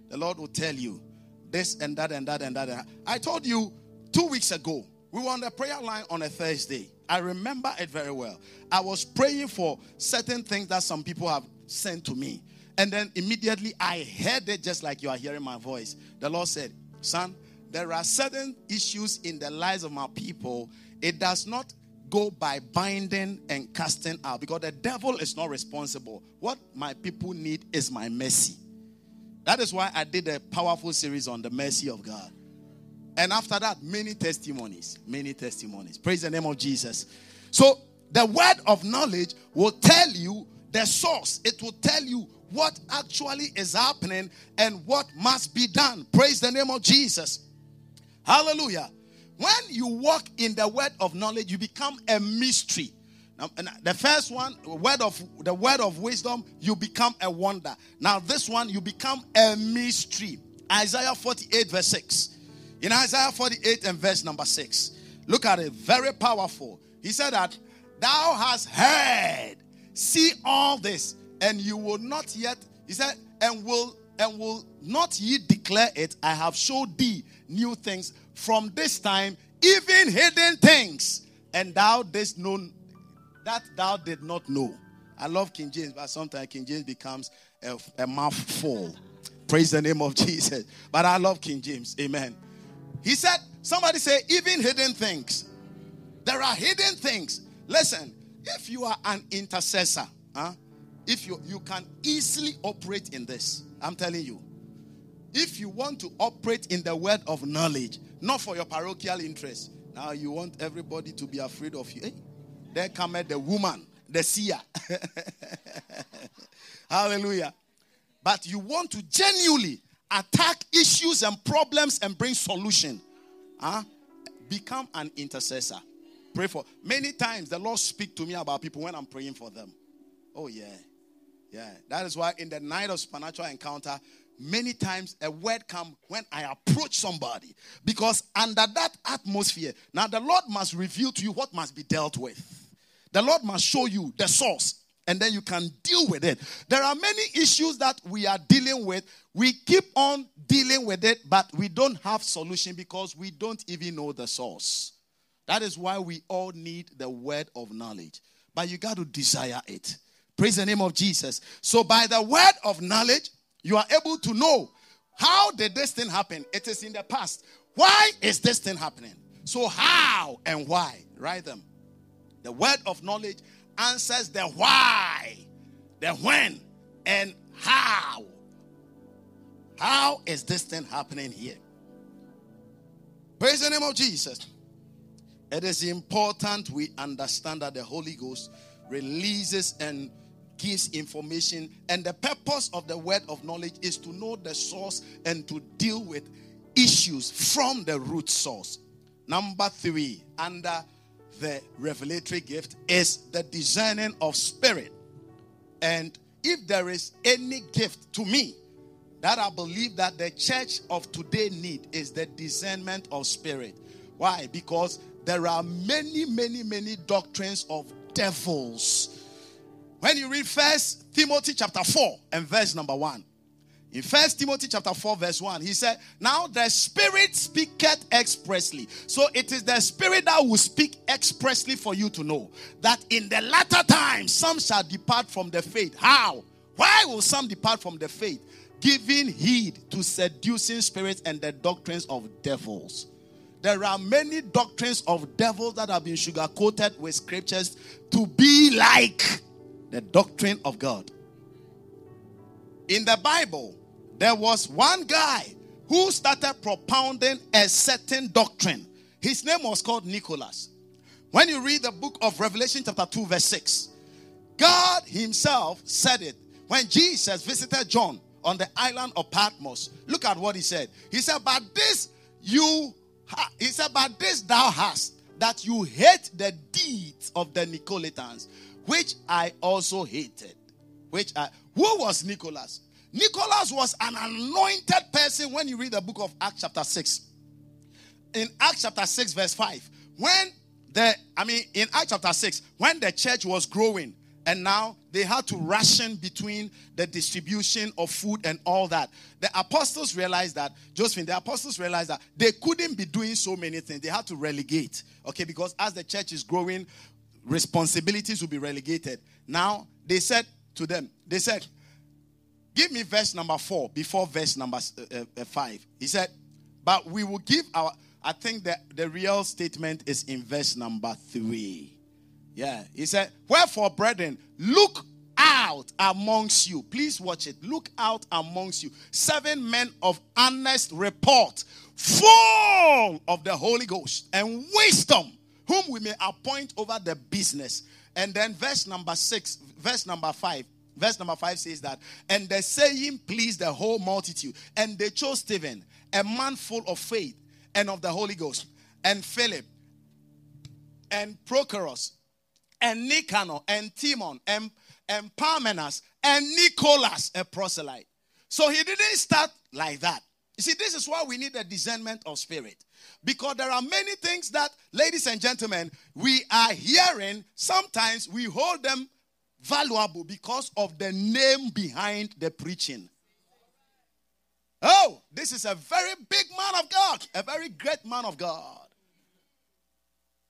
The Lord will tell you this and that and that and that. And that. I told you 2 weeks ago, we were on the prayer line on a Thursday. I remember it very well. I was praying for certain things that some people have sent to me. And then immediately I heard it just like you are hearing my voice. The Lord said, son, there are certain issues in the lives of my people. It does not go by binding and casting out, because the devil is not responsible. What my people need is my mercy. That is why I did a powerful series on the mercy of God. And after that, many testimonies. Praise the name of Jesus. So the word of knowledge will tell you the source. It will tell you what actually is happening and what must be done. Praise the name of Jesus. Hallelujah. When you walk in the word of knowledge, you become a mystery. Now, the first one, the word of wisdom, you become a wonder. Now this one, you become a mystery. Isaiah 48 verse 6. In Isaiah 48 and verse number 6. Look at it. Very powerful. He said that thou hast heard. See all this, and you will not yet, he said, and will not ye declare it. I have showed thee new things from this time, even hidden things, and thou didst know that thou did not know. I love King James, but sometimes King James becomes a mouthful. Praise the name of Jesus. But I love King James. Amen. He said, somebody say, even hidden things. There are hidden things. Listen, if you are an intercessor, if you can easily operate in this, I'm telling you. If you want to operate in the word of knowledge, not for your parochial interest. Now you want everybody to be afraid of you. Hey, there cometh the woman, the seer. Hallelujah. But you want to genuinely attack issues and problems and bring solution. Become an intercessor. Pray for. Many times the Lord speaks to me about people when I'm praying for them. Oh yeah. Yeah. That is why in the night of supernatural encounter, many times a word comes when I approach somebody. Because under that atmosphere, now the Lord must reveal to you what must be dealt with. The Lord must show you the source. And then you can deal with it. There are many issues that we are dealing with. We keep on dealing with it, but we don't have solution because we don't even know the source. That is why we all need the word of knowledge. But you got to desire it. Praise the name of Jesus. So by the word of knowledge, you are able to know, how did this thing happen? It is in the past. Why is this thing happening? So how and why? Write them. The word of knowledge answers the why, the when, and how. How is this thing happening here? Praise the name of Jesus. It is important we understand that the Holy Ghost releases and gives information. And the purpose of the word of knowledge is to know the source and to deal with issues from the root source. Number 3, under the revelatory gift is the discerning of spirit. And if there is any gift to me that I believe that the church of today need is the discernment of spirit. Why? Because there are many, many, many doctrines of devils. When you read 1 Timothy chapter 4 and verse number 1. In 1 Timothy chapter 4 verse 1, he said, now the Spirit speaketh expressly. So it is the Spirit that will speak expressly for you to know that in the latter time some shall depart from the faith. How? Why will some depart from the faith? Giving heed to seducing spirits and the doctrines of devils. There are many doctrines of devils that have been sugarcoated with scriptures to be like the doctrine of God. In the Bible, there was one guy who started propounding a certain doctrine. His name was called Nicholas. When you read the book of Revelation chapter 2 verse 6, God himself said it. When Jesus visited John on the island of Patmos, look at what he said. He said, but this thou hast, that you hate the deeds of the Nicolaitans, which I also hated. Who was Nicholas? Nicholas was an anointed person when you read the book of Acts chapter 6. In Acts chapter 6 verse 5. In Acts chapter 6, when the church was growing and now they had to ration between the distribution of food and all that. The apostles realized that they couldn't be doing so many things. They had to relegate. Okay, because as the church is growing, responsibilities will be relegated. Now, they said to them, give me verse number 4 before verse number 5. He said, but we will give our, I think that the real statement is in verse number 3. Yeah, he said, wherefore, brethren, look out amongst you. Please watch it. Look out amongst you. 7 men of honest report, full of the Holy Ghost and wisdom, whom we may appoint over the business. And then verse number 5, Verse number 5 says that, and the saying pleased the whole multitude. And they chose Stephen, a man full of faith and of the Holy Ghost, and Philip, and Prochorus, and Nicanor, and Timon, and Parmenas, and Nicholas, a proselyte. So he didn't start like that. You see, this is why we need the discernment of spirit. Because there are many things that, ladies and gentlemen, we are hearing. Sometimes we hold them valuable because of the name behind the preaching. Oh, this is a very big man of God, a very great man of God.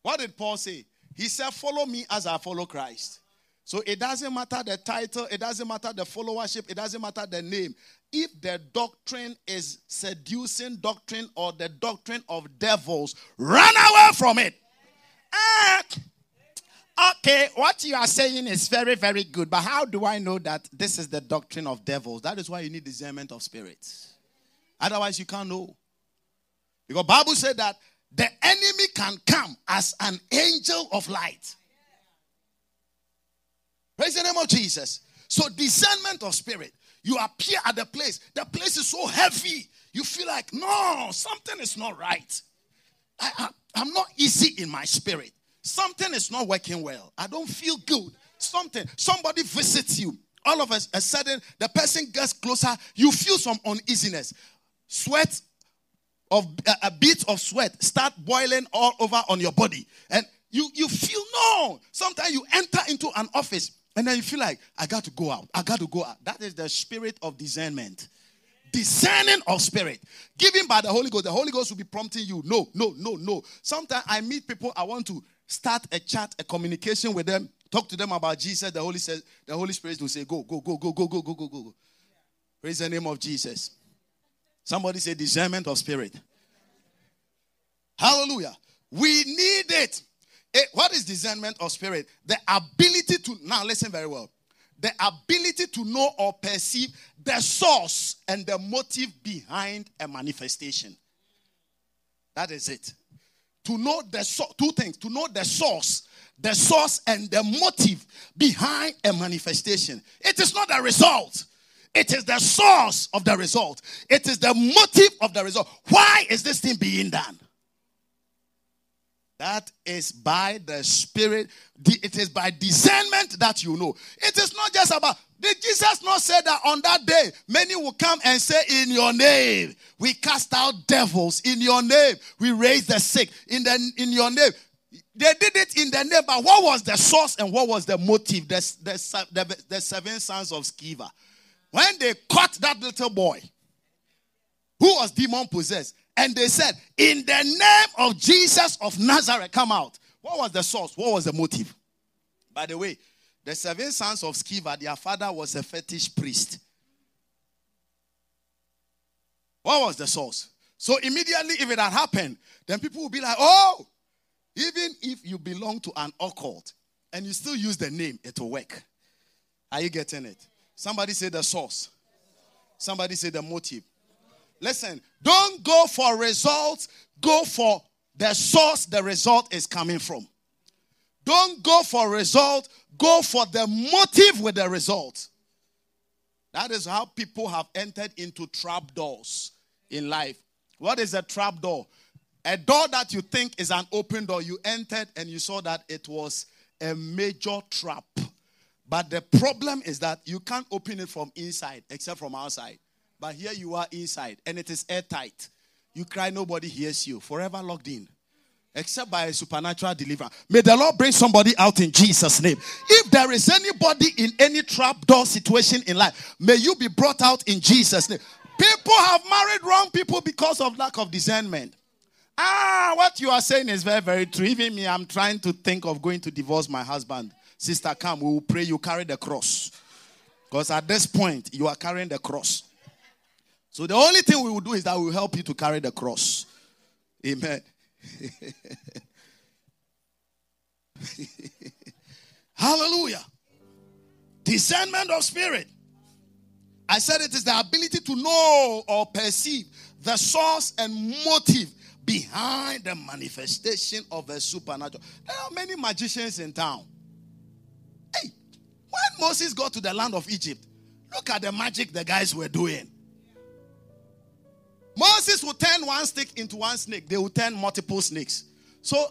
What did Paul say? He said, follow me as I follow Christ. So it doesn't matter the title, it doesn't matter the followership, it doesn't matter the name. If the doctrine is seducing doctrine or the doctrine of devils, run away from it. Okay, what you are saying is very, very good. But how do I know that this is the doctrine of devils? That is why you need discernment of spirits. Otherwise, you can't know. Because Bible said that the enemy can come as an angel of light. Praise the name of Jesus. So discernment of spirit. You appear at the place. The place is so heavy. You feel like, no, something is not right. I'm not easy in my spirit. Something is not working well. I don't feel good. Somebody visits you. All of a sudden, the person gets closer. You feel some uneasiness. Sweat, a bit of sweat start boiling all over on your body. And you feel, no. Sometimes you enter into an office. And then you feel like, I got to go out. I got to go out. That is the spirit of discernment. Discerning of spirit. Given by the Holy Ghost. The Holy Ghost will be prompting you. No, no, no, no. Sometimes I meet people, I want to start a chat, a communication with them. Talk to them about Jesus. The Holy Spirit will say, go, go, go, go, go, go, go, go, go. Praise the name of Jesus. Somebody say discernment of spirit. Hallelujah. We need it. What is discernment of spirit? The ability to, now listen very well, the ability to know or perceive the source and the motive behind a manifestation. That is it. To know the source, two things, to know the source and the motive behind a manifestation. It is not the result. It is the source of the result. It is the motive of the result. Why is this thing being done? That is by the Spirit. It is by discernment that you know. It is not just about, did Jesus not say that on that day, many will come and say, in your name, we cast out devils. In your name, we raise the sick. In your name. They did it in the name, but what was the source and what was the motive? The seven sons of Sceva. When they caught that little boy, who was demon possessed, and they said, in the name of Jesus of Nazareth, come out. What was the source? What was the motive? By the way, the seven sons of Sceva, their father was a fetish priest. What was the source? So immediately if it had happened, then people would be like, oh, even if you belong to an occult and you still use the name, it will work. Are you getting it? Somebody say the source. Somebody say the motive. Listen, don't go for results. Go for the source the result is coming from. Don't go for result. Go for the motive with the result. That is how people have entered into trapdoors in life. What is a trapdoor? A door that you think is an open door. You entered and you saw that it was a major trap. But the problem is that you can't open it from inside except from outside. But here you are inside, and it is airtight. You cry, nobody hears you. Forever locked in, except by a supernatural deliverance. May the Lord bring somebody out in Jesus' name. If there is anybody in any trapdoor situation in life, may you be brought out in Jesus' name. People have married wrong people because of lack of discernment. What you are saying is very, very true. Even me, I'm trying to think of going to divorce my husband. Sister, come, we will pray you carry the cross. Because at this point, you are carrying the cross. So the only thing we will do is that we will help you to carry the cross. Amen. Hallelujah. Discernment of spirit. I said it is the ability to know or perceive the source and motive behind the manifestation of a supernatural. There are many magicians in town. Hey, When Moses got to the land of Egypt, look at the magic the guys were doing. Moses will turn one stick into one snake. They will turn multiple snakes. So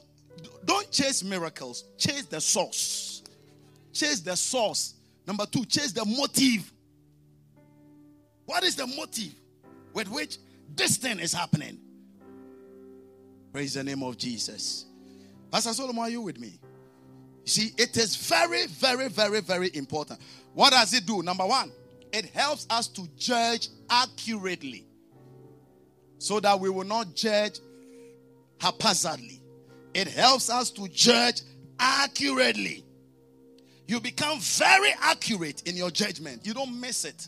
don't chase miracles. Chase the source. Chase the source. Number two, chase the motive. What is the motive with which this thing is happening? Praise the name of Jesus. Pastor Solomon, are you with me? See, it is very, very, very, very important. What does it do? Number one, it helps us to judge accurately, so that we will not judge haphazardly. It helps us to judge accurately. You become very accurate in your judgment. You don't miss it.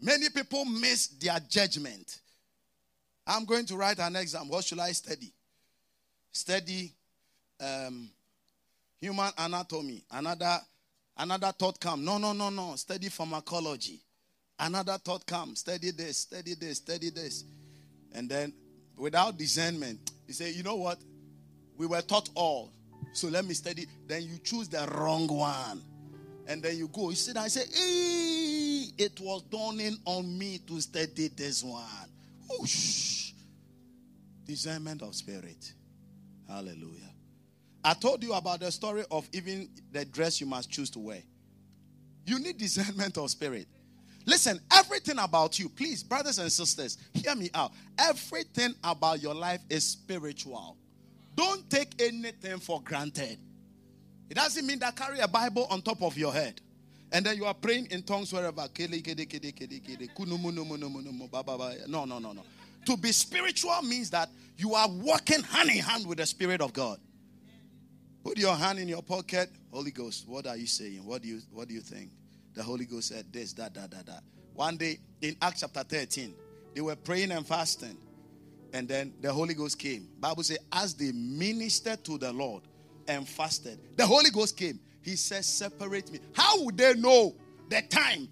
Many people miss their judgment. I'm going to write an exam. What should I study? Study human anatomy. Another thought comes. No. Study pharmacology. Another thought comes. Study this, study this, study this. And then, without discernment, you say, you know what? We were taught all. So let me study. Then you choose the wrong one. And then you go. You sit down and say, hey, it was dawning on me to study this one. Whoosh. Discernment of spirit. Hallelujah. I told you about the story of even the dress you must choose to wear. You need discernment of spirit. Listen, everything about you, please, brothers and sisters, hear me out. Everything about your life is spiritual. Don't take anything for granted. It doesn't mean that carry a Bible on top of your head and then you are praying in tongues wherever. No. To be spiritual means that you are walking hand in hand with the Spirit of God. Put your hand in your pocket. Holy Ghost, what are you saying? What do you think? The Holy Ghost said this, that. One day in Acts chapter 13, they were praying and fasting. And then the Holy Ghost came. Bible says, as they ministered to the Lord and fasted, the Holy Ghost came. He said, separate me. How would they know the time?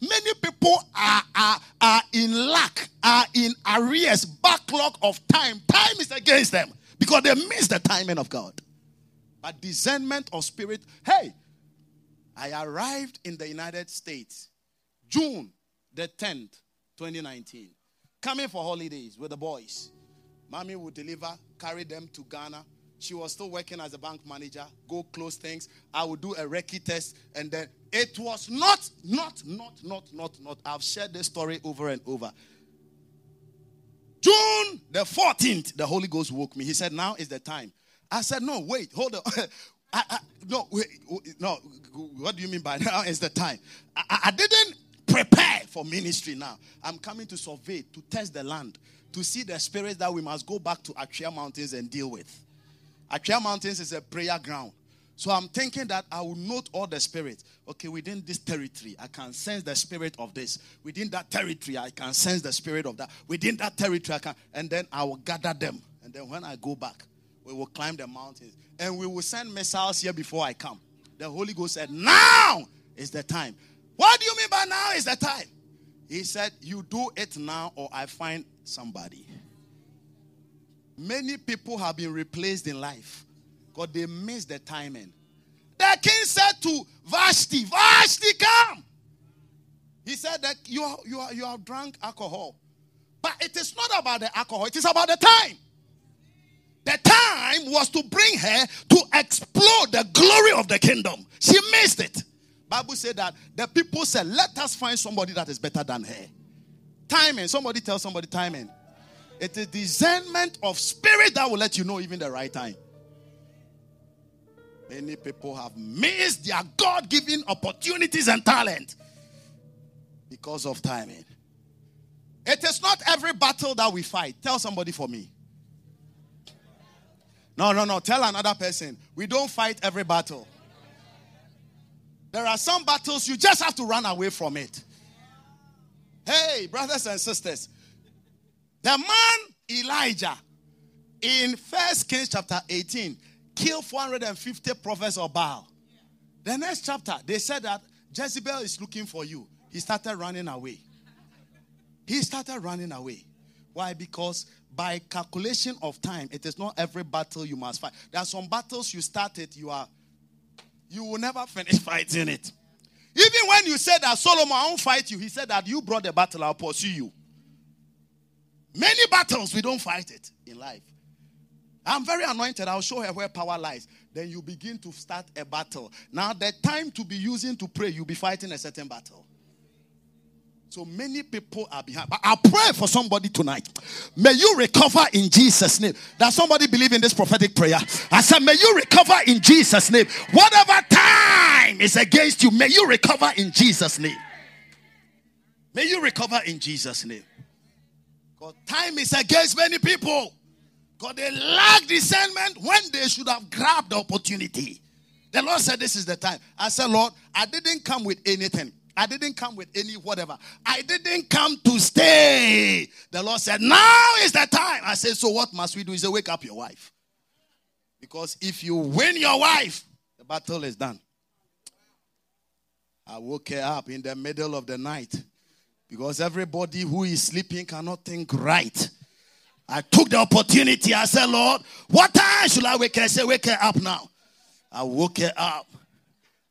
Many people are in lack, are in arrears, backlog of time. Time is against them because they miss the timing of God. But discernment of spirit, hey, I arrived in the United States, June the 10th, 2019. Coming for holidays with the boys. Mommy would deliver, carry them to Ghana. She was still working as a bank manager. Go close things. I would do a recce test. And then it was not. I've shared this story over and over. June the 14th, the Holy Ghost woke me. He said, now is the time. I said, no, wait, hold on. No, what do you mean by now is the time? I didn't prepare for ministry now. I'm coming to survey, to test the land, to see the spirits that we must go back to Acreia Mountains and deal with. Acreia Mountains is a prayer ground. So I'm thinking that I will note all the spirits. Okay, within this territory, I can sense the spirit of this. Within that territory, I can sense the spirit of that. Within that territory, I can. And then I will gather them. And then when I go back, we will climb the mountains. And we will send missiles here before I come. The Holy Ghost said, now is the time. What do you mean by now is the time? He said, you do it now or I find somebody. Many people have been replaced in life because they missed the timing. The king said to Vashti, Vashti, come. He said that you have drunk alcohol. But it is not about the alcohol. It is about the time. The time was to bring her to explode the glory of the kingdom. She missed it. Bible said that the people said, let us find somebody that is better than her. Timing. Somebody tell somebody timing. It is discernment of spirit that will let you know even the right time. Many people have missed their God-given opportunities and talent because of timing. It is not every battle that we fight. Tell somebody for me. No. Tell another person. We don't fight every battle. There are some battles you just have to run away from it. Hey, brothers and sisters. The man Elijah in 1 Kings chapter 18 killed 450 prophets of Baal. The next chapter, they said that Jezebel is looking for you. He started running away. Why? Because by calculation of time, it is not every battle you must fight. There are some battles you started, you are you will never finish fighting it. Even when you said that Solomon won't fight you, he said that you brought the battle, I'll pursue you. Many battles, we don't fight it in life. I'm very anointed. I'll show her where power lies. Then you begin to start a battle. Now the time to be using to pray, you'll be fighting a certain battle. So many people are behind. But I pray for somebody tonight. May you recover in Jesus' name. Does somebody believe in this prophetic prayer? I said, may you recover in Jesus' name. Whatever time is against you, may you recover in Jesus' name. May you recover in Jesus' name. Because time is against many people. Because they lack discernment when they should have grabbed the opportunity. The Lord said, this is the time. I said, Lord, I didn't come with anything. I didn't come with any whatever. I didn't come to stay. The Lord said, now is the time. I said, so what must we do? He said, wake up your wife. Because if you win your wife, the battle is done. I woke her up in the middle of the night. Because everybody who is sleeping cannot think right. I took the opportunity. I said, Lord, what time should I wake her? I said, wake her up now. I woke her up.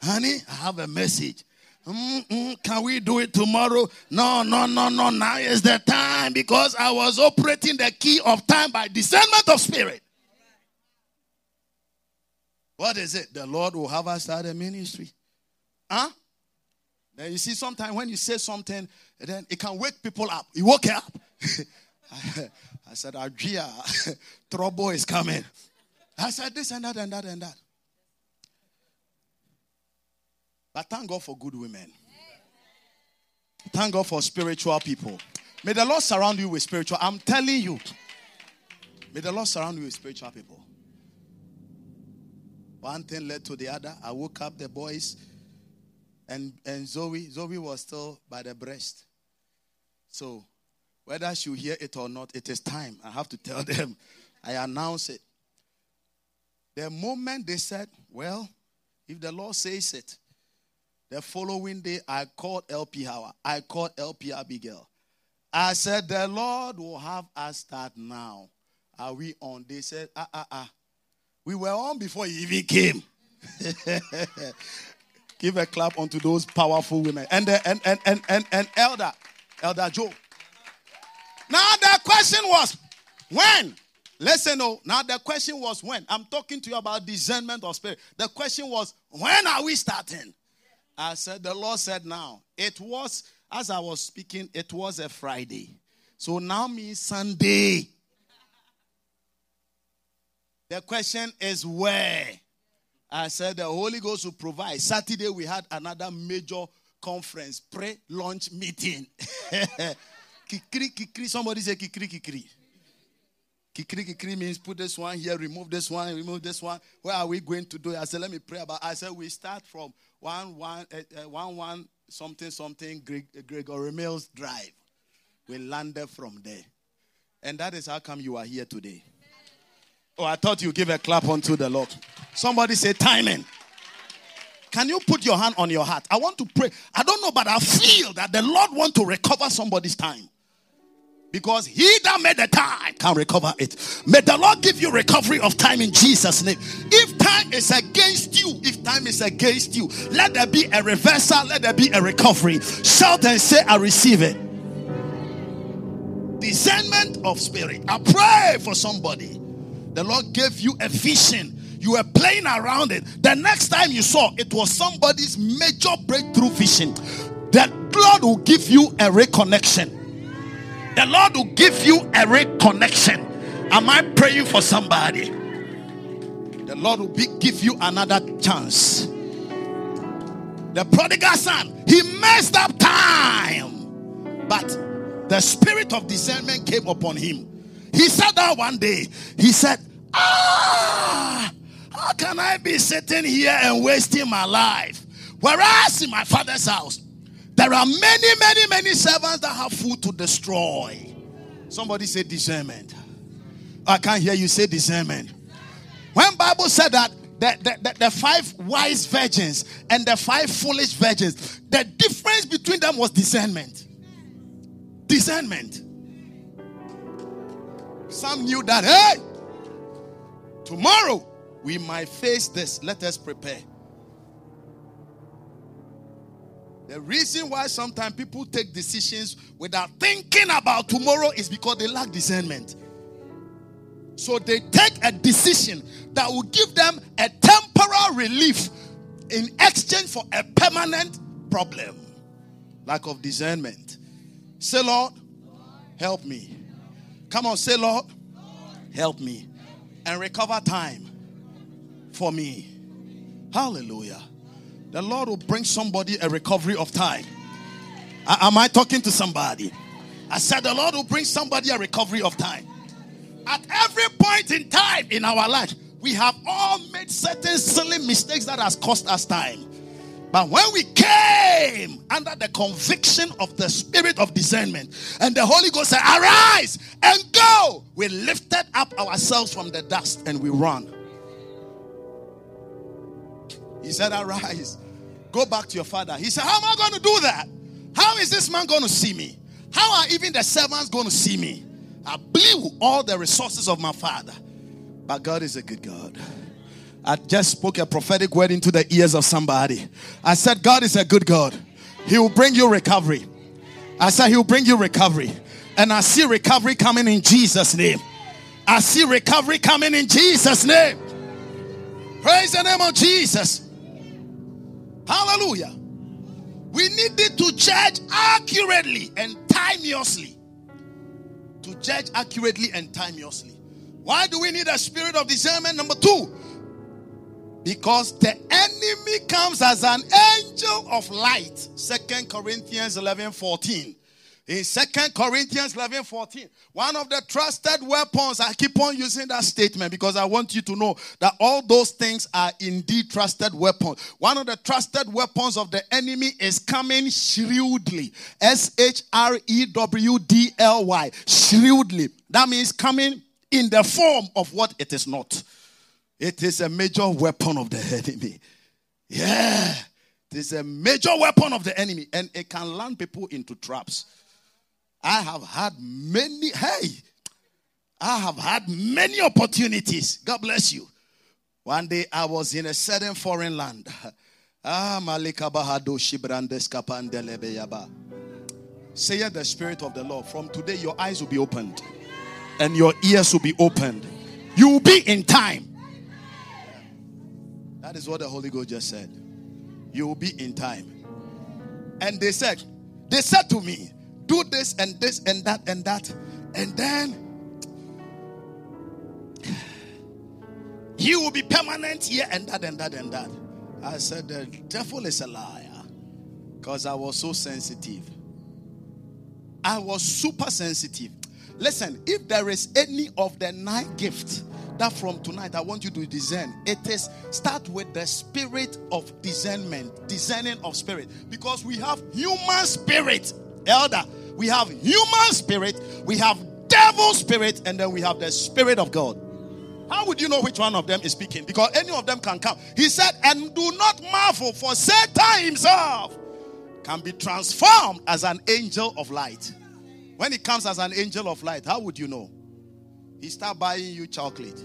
Honey, I have a message. Can we do it tomorrow? No. Now is the time, because I was operating the key of time by discernment of spirit. What is it? The Lord will have us start a ministry. Huh? Then you see, sometimes when you say something, then it can wake people up. You woke up. I said, Adria, trouble is coming. I said this and that and that and that. But thank God for good women. Thank God for spiritual people. May the Lord surround you with spiritual. I'm telling you. May the Lord surround you with spiritual people. One thing led to the other. I woke up the boys and Zoe. Zoe was still by the breast. So whether she hear it or not, it is time. I have to tell them. I announce it. The moment they said, well, if the Lord says it, the following day, I called LP Howard. I called LP Abigail. I said, the Lord will have us start now. Are we on? They said, we were on before he even came. Give a clap onto those powerful women. And Elder Joe. Now the question was, when? Listen, oh, now the question was when. I'm talking to you about discernment of spirit. The question was, when are we starting? I said, the Lord said now. It was, as I was speaking, it was a Friday. So now means Sunday. The question is where? I said, the Holy Ghost will provide. Saturday we had another major conference, pre-launch meeting. Kikri, kikri. Somebody say kikri, kikri. Kikri, kikri means put this one here, remove this one, remove this one. Where are we going to do it? I said, let me pray about it. I said, we start from 111 something Gregory Mills Drive. We landed from there. And that is how come you are here today. Oh, I thought you give a clap unto the Lord. Somebody say timing. Can you put your hand on your heart? I want to pray. I don't know, but I feel that the Lord wants to recover somebody's time. Because he that made the time can recover it. May the Lord give you recovery of time in Jesus' name. If time is against you, let there be a reversal, let there be a recovery. Shout and say, I receive it. Discernment of spirit. I pray for somebody. The Lord gave you a vision. You were playing around it. The next time you saw, it was somebody's major breakthrough vision. The Lord will give you a reconnection. The Lord will give you a reconnection. Am I praying for somebody? The Lord will give you another chance. The prodigal son, he messed up time. But the spirit of discernment came upon him. He sat down one day. He said, how can I be sitting here and wasting my life? Whereas in my father's house, there are many servants that have food to destroy. Somebody say discernment. I can't hear you say discernment. When Bible said that the five wise virgins and the five foolish virgins, the difference between them was discernment. Discernment. Some knew that, hey, tomorrow we might face this. Let us prepare. The reason why sometimes people take decisions without thinking about tomorrow is because they lack discernment. So they take a decision that will give them a temporal relief in exchange for a permanent problem. Lack of discernment. Say, Lord, help me. Come on, say, Lord, help me. And recover time for me. Hallelujah. The Lord will bring somebody a recovery of time. Am I talking to somebody? I said the Lord will bring somebody a recovery of time. At every point in time in our life, we have all made certain silly mistakes that has cost us time. But when we came under the conviction of the spirit of discernment and the Holy Ghost said, arise and go, we lifted up ourselves from the dust and we ran. He said, arise, go back to your father. He said, how am I going to do that? How is this man going to see me? How are even the servants going to see me? I blew all the resources of my father. But God is a good God. I just spoke a prophetic word into the ears of somebody. I said, God is a good God. He will bring you recovery. I said, he will bring you recovery. And I see recovery coming in Jesus' name. I see recovery coming in Jesus' name. Praise the name of Jesus. Hallelujah. We needed to judge accurately and timeously. To judge accurately and timeously. Why do we need a spirit of discernment? Number two. Because the enemy comes as an angel of light. 2 Corinthians 11:14. In 2 Corinthians 11:14, one of the trusted weapons, I keep on using that statement because I want you to know that all those things are indeed trusted weapons. One of the trusted weapons of the enemy is coming shrewdly. S-H-R-E-W-D-L-Y. Shrewdly. That means coming in the form of what it is not. It is a major weapon of the enemy. Yeah. It is a major weapon of the enemy. And it can land people into traps. I have had many, I have had many opportunities. God bless you. One day I was in a certain foreign land. Say the Spirit of the Lord, from today your eyes will be opened and your ears will be opened. You will be in time. That is what the Holy Ghost just said. You will be in time. And they said to me, do this and that and that. And then he will be permanent here and that and that and that. I said, the devil is a liar. Because I was so sensitive. I was super sensitive. Listen, if there is any of the 9 gifts that from tonight I want you to discern, it is start with the spirit of discernment. Discerning of spirit. Because we have human spirit. Elder, we have human spirit, we have devil spirit, and then we have the spirit of God. How would you know which one of them is speaking? Because any of them can come. He said, and do not marvel, for Satan himself can be transformed as an angel of light. When he comes as an angel of light, how would you know? He start buying you chocolate.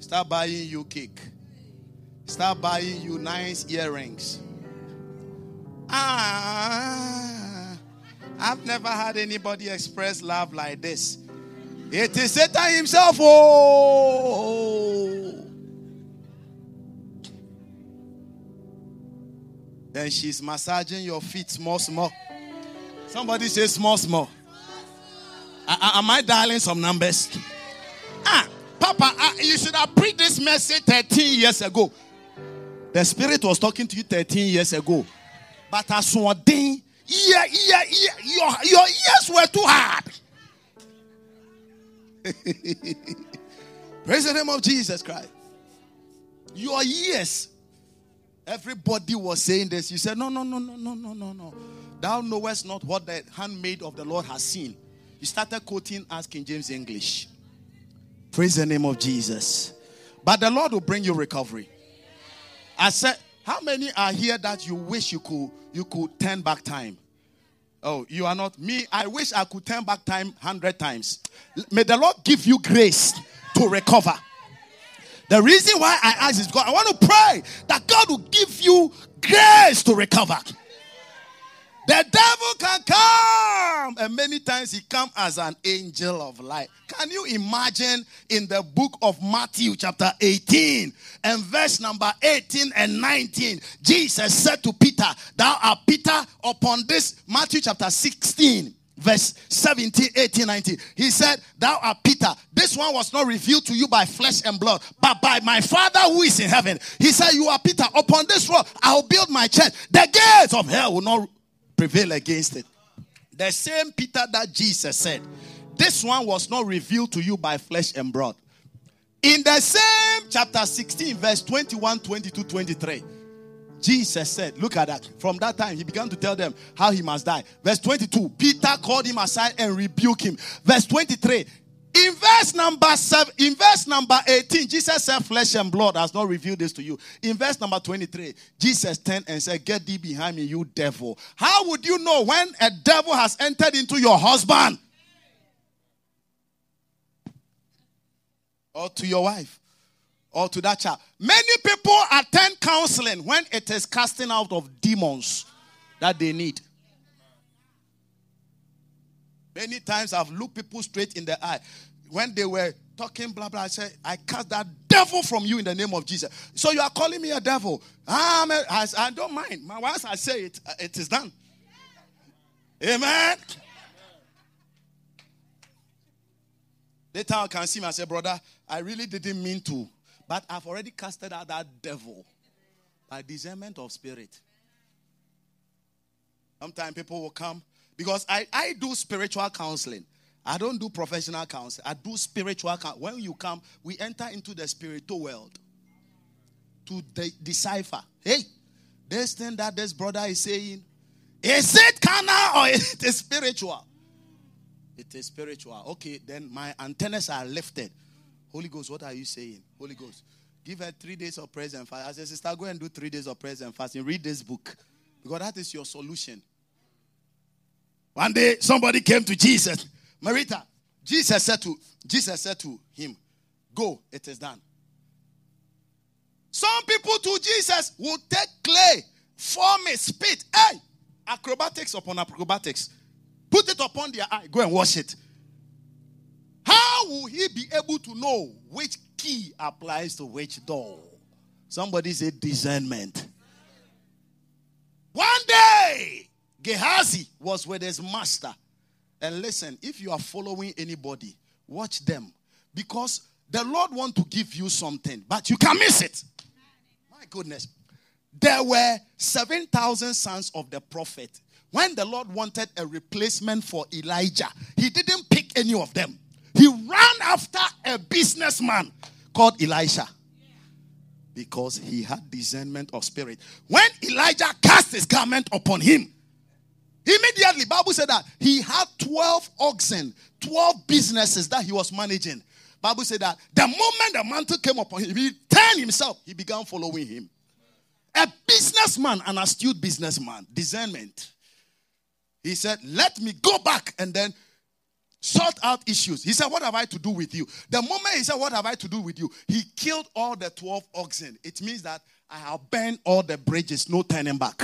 Start buying you cake. Start buying you nice earrings. I've never had anybody express love like this. It is Satan himself. Oh. Then she's massaging your feet small, small. Somebody say small, small. Am I dialing some numbers? Papa, you should have preached this message 13 years ago. The Spirit was talking to you 13 years ago. But I saw thing. Your ears were too hard. Praise the name of Jesus Christ. Your ears. Everybody was saying this. You said, no. Thou knowest not what the handmaid of the Lord has seen. You started quoting as King James English. Praise the name of Jesus. But the Lord will bring you recovery. I said, how many are here that you wish you could turn back time? Oh, you are not me. I wish I could turn back time 100 times. May the Lord give you grace to recover. The reason why I ask is because I want to pray that God will give you grace to recover. The devil can come, and many times he comes as an angel of light. Can you imagine in the book of Matthew chapter 18 and verse number 18 and 19, Jesus said to Peter, thou art Peter, upon this, Matthew chapter 16, verse 17, 18, 19. He said, thou art Peter. This one was not revealed to you by flesh and blood, but by my Father who is in heaven. He said, you are Peter. Upon this rock I will build my church. The gates of hell will not prevail against it. The same Peter that Jesus said, this one was not revealed to you by flesh and blood. In the same chapter 16, verse 21, 22, 23, Jesus said, look at that. From that time, he began to tell them how he must die. Verse 22, Peter called him aside and rebuked him. Verse 23, in verse number 7, in verse number 18, Jesus said, flesh and blood has not revealed this to you. In verse number 23, Jesus turned and said, get thee behind me, you devil. How would you know when a devil has entered into your husband or to your wife or to that child? Many people attend counseling when it is casting out of demons that they need. Many times I've looked people straight in the eye. When they were talking, blah, blah, I said, I cast that devil from you in the name of Jesus. So you are calling me a devil. I don't mind. Once I say it, it is done. Amen. Later I can see him and say, brother, I really didn't mean to. But I've already casted out that devil by discernment of spirit. Sometimes people will come. Because I do spiritual counseling. I don't do professional counseling. I do spiritual counseling. When you come, we enter into the spiritual world to decipher. Hey, this thing that this brother is saying, is it carnal or is it spiritual? It is spiritual. Okay, then my antennas are lifted. Holy Ghost, what are you saying? Holy Ghost, give her 3 days of prayer and fasting. I said, sister, go and do 3 days of prayer and fasting. Read this book. Because that is your solution. One day, somebody came to Jesus. Marita, Jesus said to him, go, it is done. Some people to Jesus will take clay, form it, spit, hey, acrobatics upon acrobatics. Put it upon their eye, go and wash it. How will he be able to know which key applies to which door? Somebody said discernment. One day, Gehazi was with his master. And listen, if you are following anybody, watch them. Because the Lord wants to give you something, but you can miss it. My goodness. There were 7,000 sons of the prophet. When the Lord wanted a replacement for Elijah, he didn't pick any of them. He ran after a businessman called Elisha. Because he had discernment of spirit. When Elijah cast his garment upon him, immediately, Bible said that he had 12 oxen, 12 businesses that he was managing. Bible said that the moment the mantle came upon him, he turned himself, he began following him. A businessman, an astute businessman, discernment. He said, let me go back and then sort out issues. He said, what have I to do with you? The moment he said, what have I to do with you? He killed all the 12 oxen. It means that I have burned all the bridges, no turning back.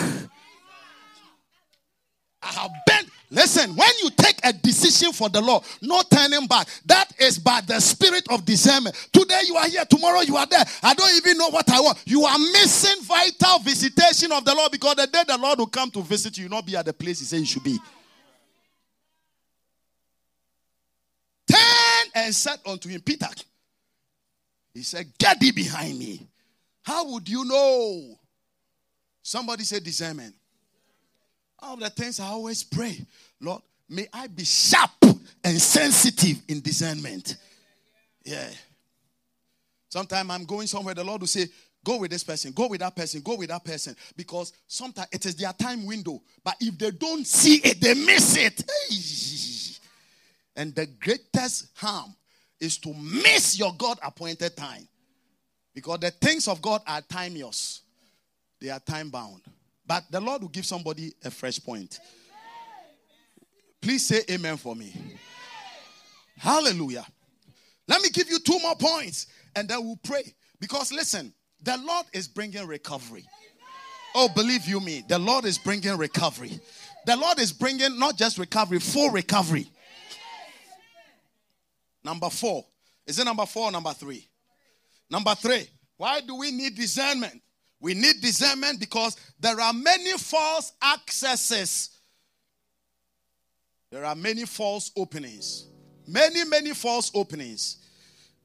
I have bent. Listen, when you take a decision for the Lord, no turning back. That is by the spirit of discernment. Today you are here, tomorrow you are there. I don't even know what I want. You are missing vital visitation of the Lord, because the day the Lord will come to visit you, you will not be at the place he said you should be. Turn and said unto him, Peter, he said, get thee behind me. How would you know? Somebody said discernment. All the things I always pray, Lord, may I be sharp and sensitive in discernment. Yeah. Sometimes I'm going somewhere, the Lord will say, go with this person, go with that person, go with that person. Because sometimes it is their time window. But if they don't see it, they miss it. And the greatest harm is to miss your God-appointed time. Because the things of God are timeless. They are time-bound. But the Lord will give somebody a fresh point. Please say amen for me. Hallelujah. Let me give you 2 more points and then we'll pray. Because listen, the Lord is bringing recovery. Oh, believe you me, the Lord is bringing recovery. The Lord is bringing not just recovery, full recovery. Yes. Number four. Is it number four or number three? Number three. Why do we need discernment? We need discernment because there are many false accesses. There are many false openings. Many false openings.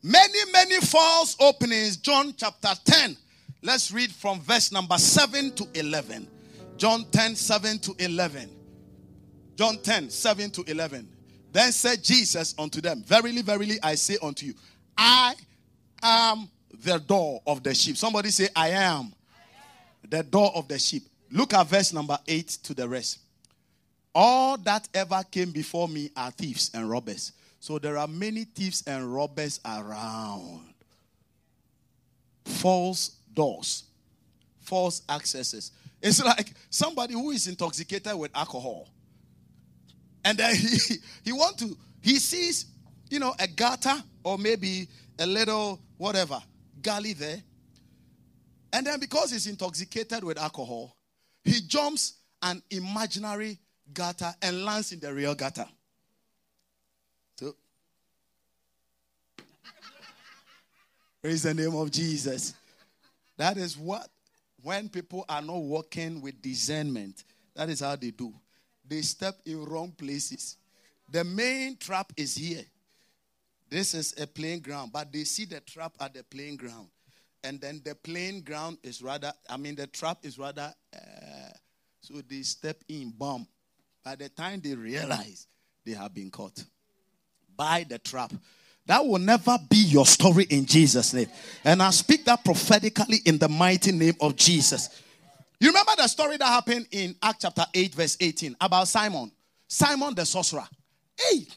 Many false openings. John chapter 10. Let's read from verse number 7 to 11. John 10, 7 to 11. John 10, 7 to 11. Then said Jesus unto them, verily, verily, I say unto you, I am the door of the sheep. Somebody say, I am the door of the sheep. Look at verse number 8 to the rest. All that ever came before me are thieves and robbers. So there are many thieves and robbers around. False doors. False accesses. It's like somebody who is intoxicated with alcohol. And then he sees, you know, a gutter or maybe a little whatever, gully there. And then because he's intoxicated with alcohol, he jumps an imaginary gutter and lands in the real gutter. So, praise the name of Jesus. That is what, when people are not walking with discernment, that is how they do. They step in wrong places. The main trap is here. This is a playing ground, but they see the trap at the playing ground. And then the playing ground is rather, the trap is rather, so they step in, bomb. By the time they realize they have been caught by the trap. That will never be your story in Jesus' name. And I speak that prophetically in the mighty name of Jesus. You remember the story that happened in Acts chapter 8 verse 18 about Simon. Simon the sorcerer. Hey,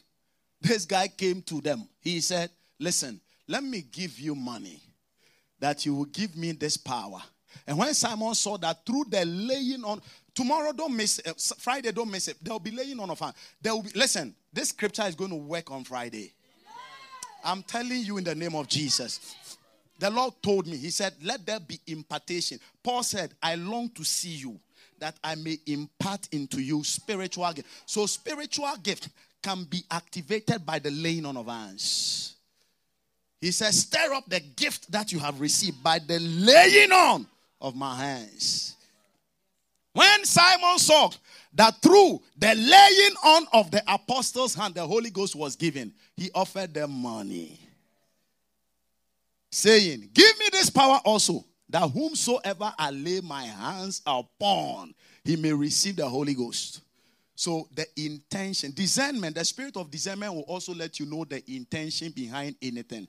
this guy came to them. He said, listen, let me give you money that you will give me this power. And when Simon saw that through the laying on... Tomorrow, don't miss it. Friday, don't miss it. They'll be laying on of hand. Listen, this scripture is going to work on Friday. I'm telling you in the name of Jesus. The Lord told me, he said, let there be impartation. Paul said, I long to see you, that I may impart into you spiritual gift. So spiritual gift can be activated by the laying on of hands. He says, stir up the gift that you have received by the laying on of my hands. When Simon saw that through the laying on of the apostles' hand, the Holy Ghost was given, he offered them money, saying, give me this power also, that whomsoever I lay my hands upon, he may receive the Holy Ghost. So the intention, discernment, the spirit of discernment will also let you know the intention behind anything.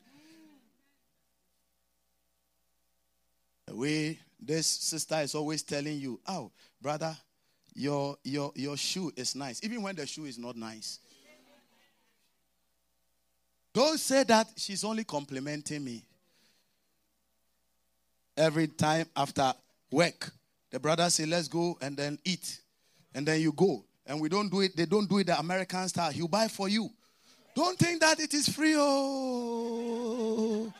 The way this sister is always telling you, oh, brother, your shoe is nice. Even when the shoe is not nice. Don't say that she's only complimenting me. Every time after work, the brother say, let's go and then eat. And then you go. And we don't do it. They don't do it the American style. He'll buy for you. Don't think that it is free. Oh,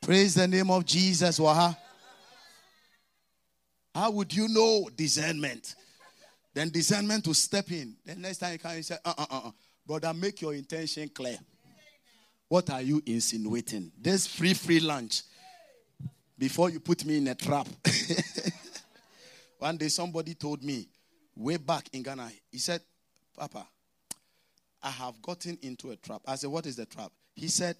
praise the name of Jesus. Waha. How would you know discernment? Then discernment to step in. Then next time you come, you say, brother, make your intention clear. What are you insinuating? This free lunch. Before you put me in a trap. One day somebody told me, way back in Ghana, he said, Papa, I have gotten into a trap. I said, what is the trap? He said,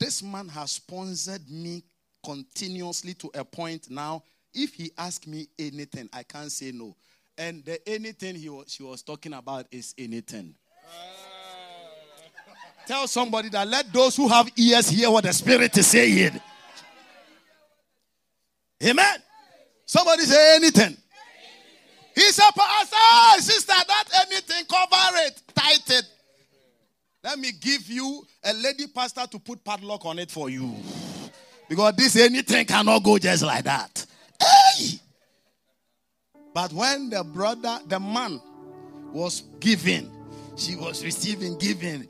this man has sponsored me continuously to a point now. If he asks me anything, I can't say no. And the anything she was talking about is anything. Tell somebody that let those who have ears hear what the Spirit is saying. Amen. Somebody say anything. He said, sister, that anything, cover it, tight it. Let me give you a lady pastor to put padlock on it for you. Because this anything cannot go just like that. Hey! But when the man was giving, she was receiving, giving.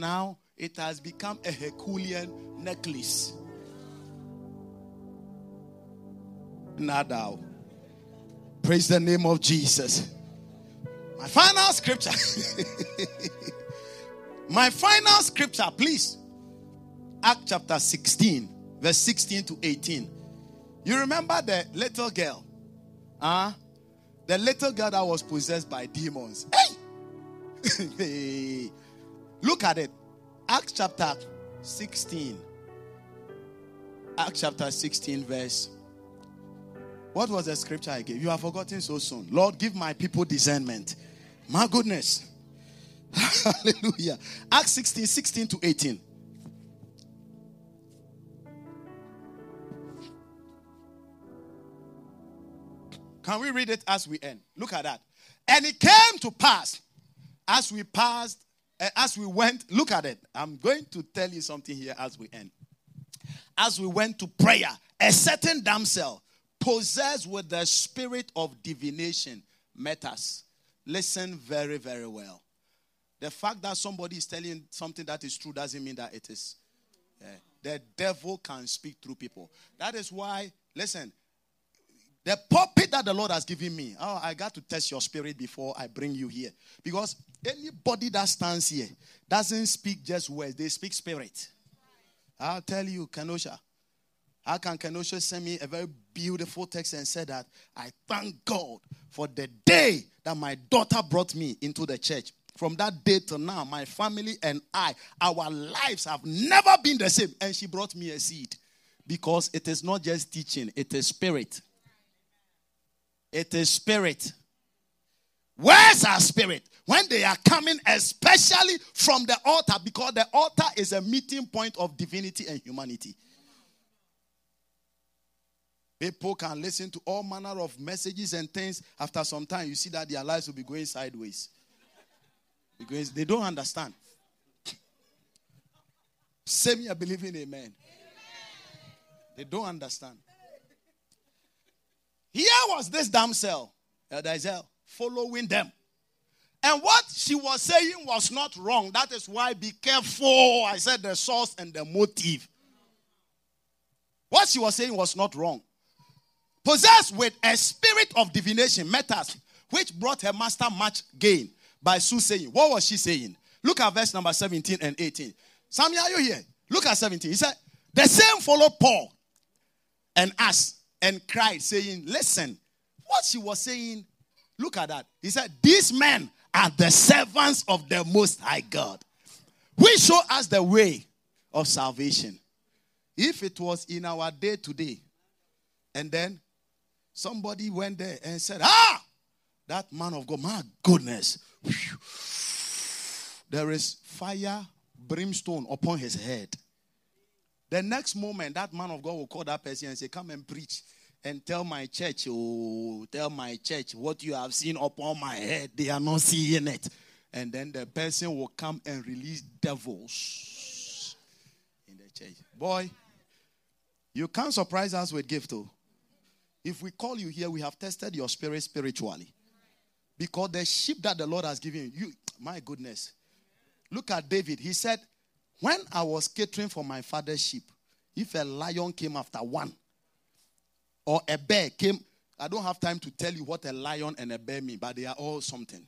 Now it has become a Herculean necklace. Now, praise the name of Jesus. My final scripture. My final scripture, please. Acts chapter 16, verse 16 to 18. You remember the little girl? The little girl that was possessed by demons. Hey! Look at it. Acts chapter 16. Acts chapter 16 verse. What was the scripture I gave? You have forgotten so soon. Lord, give my people discernment. My goodness. Hallelujah. Acts 16, 16 to 18. Can we read it as we end? Look at that. And it came to pass, as we passed, as we went, look at it. I'm going to tell you something here as we end. As we went to prayer, a certain damsel possessed with the spirit of divination met us. Listen very, very well. The fact that somebody is telling something that is true doesn't mean that it is. The devil can speak through people. That is why, listen, the pulpit that the Lord has given me, I got to test your spirit before I bring you here. Because anybody that stands here doesn't speak just words. They speak spirit. I'll tell you, Kenosha. How can Kenosha send me a very beautiful text and say that I thank God for the day that my daughter brought me into the church. From that day till now, my family and I, our lives have never been the same. And she brought me a seed. Because it is not just teaching. It is spirit. It is spirit. Words are spirit. When they are coming, especially from the altar, because the altar is a meeting point of divinity and humanity. People can listen to all manner of messages and things. After some time, you see that their lives will be going sideways. Because they don't understand. Say me a believing amen. They don't understand. Here was this damsel, following them. And what she was saying was not wrong. That is why be careful. I said the source and the motive. What she was saying was not wrong. Possessed with a spirit of divination, met us, which brought her master much gain by soothsaying. What was she saying? Look at verse number 17 and 18. Samuel, are you here? Look at 17. He said, the same followed Paul and us and cried, saying, listen, what she was saying, look at that. He said, these men are the servants of the Most High God. We show us the way of salvation. If it was in our day today, and then somebody went there and said, that man of God, my goodness. There is fire, brimstone upon his head. The next moment, that man of God will call that person and say, come and preach and tell my church, what you have seen upon my head. They are not seeing it. And then the person will come and release devils in the church. Boy, you can't surprise us with gift, though. If we call you here, we have tested your spirit spiritually. Because the sheep that the Lord has given you, my goodness. Look at David. He said, when I was catering for my father's sheep, if a lion came after one, or a bear came, I don't have time to tell you what a lion and a bear mean, but they are all something.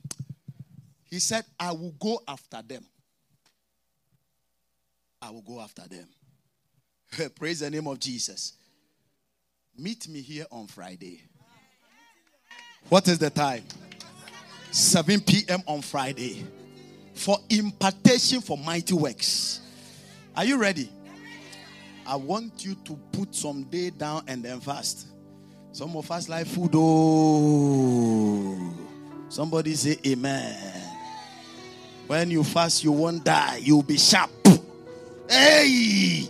He said, I will go after them. I will go after them. Praise the name of Jesus. Meet me here on Friday. What is the time? 7 p.m. on Friday. For impartation for mighty works. Are you ready? I want you to put some day down and then fast. Some of us like food. Oh, somebody say amen. When you fast, you won't die. You'll be sharp. Hey!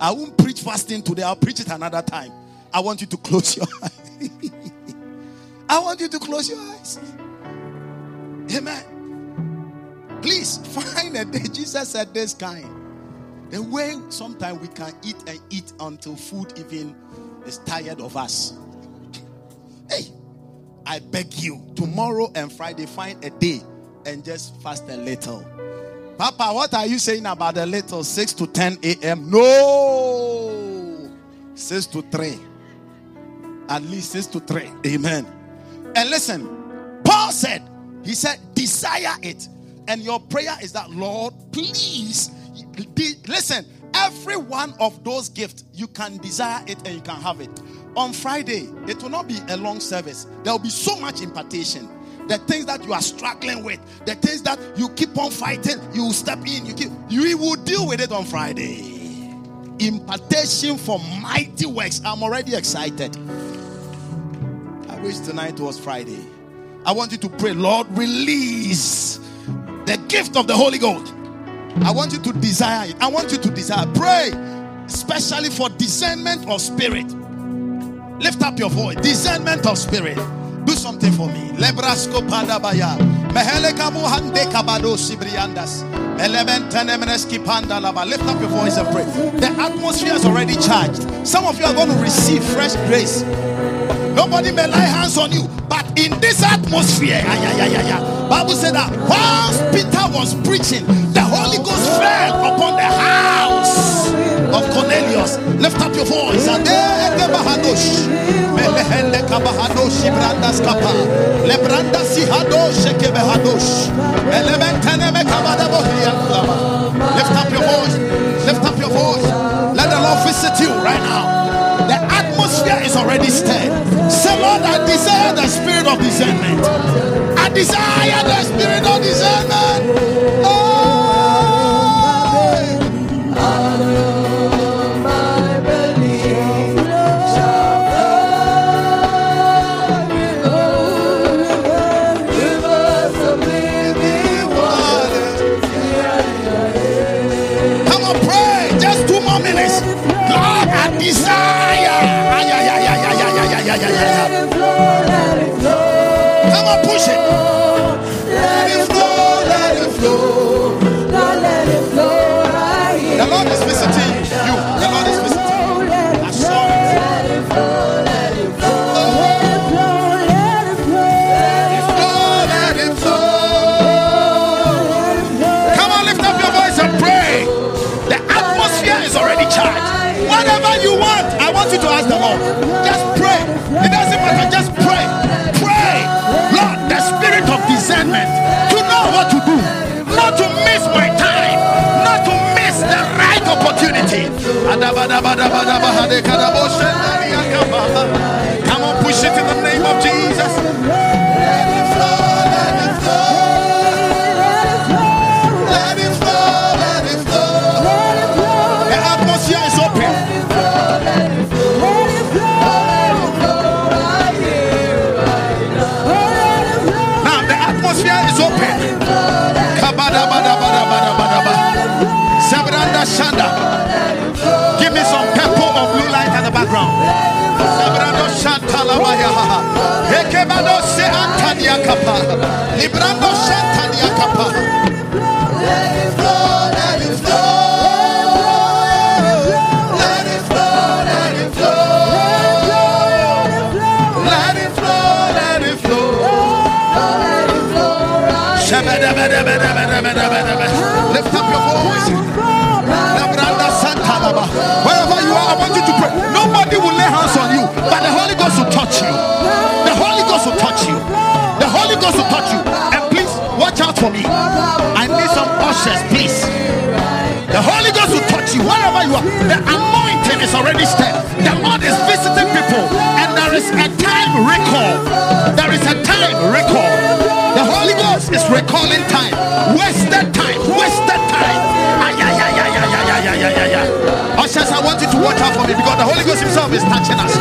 I won't preach fasting today. I'll preach it another time. I want you to close your eyes. I want you to close your eyes. Amen. Please find a day. Jesus said this kind. The way sometimes we can eat and eat until food even is tired of us. Hey, I beg you, tomorrow and Friday, find a day and just fast a little. Papa, what are you saying about a little? 6 to 10 a.m.? No! 6 to 3. At least 6 to 3. Amen. And listen, Paul said, He said, desire it. And your prayer is that, Lord, please, listen, every one of those gifts, you can desire it and you can have it. On Friday, it will not be a long service. There will be so much impartation. The things that you are struggling with, the things that you keep on fighting, you will step in, you will deal with it on Friday. Impartation for mighty works. I'm already excited. I wish tonight was Friday. I want you to pray, Lord, release the gift of the Holy Ghost. I want you to desire it. I want you to desire. Pray, especially for discernment of spirit. Lift up your voice. Discernment of spirit. Do something for me. Lebrasko padabaya. Mehelekabu hande kabado sibriandas. Lift up your voice and pray. The atmosphere is already charged. Some of you are going to receive fresh grace. Nobody may lay hands on you, but in this atmosphere, Bible said that whilst Peter was preaching, the Holy Ghost fell upon the house of Cornelius. Lift up your voice. Lift up your voice. Lift up your voice. Let the Lord visit you right now. The atmosphere is already stirred. Say, Lord, I desire the spirit of discernment. I desire the spirit of discernment. Oh, all my belief shall flow. Rivers of living water. Come on, pray. Just 2 more minutes. Lord, I desire. Let it flow, let it flow. Come on, push it. Let it flow, let it flow. Now let it flow. The Lord is visiting you. The Lord is visiting you. I saw it. Let it flow, let it flow. Let it flow, let it flow. Let it flow. Come on, lift up your voice and pray. The atmosphere is already charged. Whatever you want, I want you to ask the Lord. Just pray. It doesn't matter. Just pray. Pray. Lord, the spirit of discernment. To know what to do. Not to miss my time. Not to miss the right opportunity. Come on, push it in the name of Jesus. Let it flow. Let it flow. Let it flow. Let it flow. The atmosphere is open. Give me some purple or blue light at the background. Let it flow. Lift up your voice. Wherever you are, I want you to pray. Nobody will lay hands on you, but the Holy Ghost will touch you. The Holy Ghost will touch you. The Holy Ghost will touch you. And please watch out for me. I need some ushers, please. The Holy Ghost will touch you wherever you are. The anointing is already stirred. The Lord is visiting people, and there is a time recall. There is a time recall. The Holy Ghost is recalling time. Wasted time. Wasted time. Ushers, I want you to watch out for me, because the Holy Ghost himself is touching us.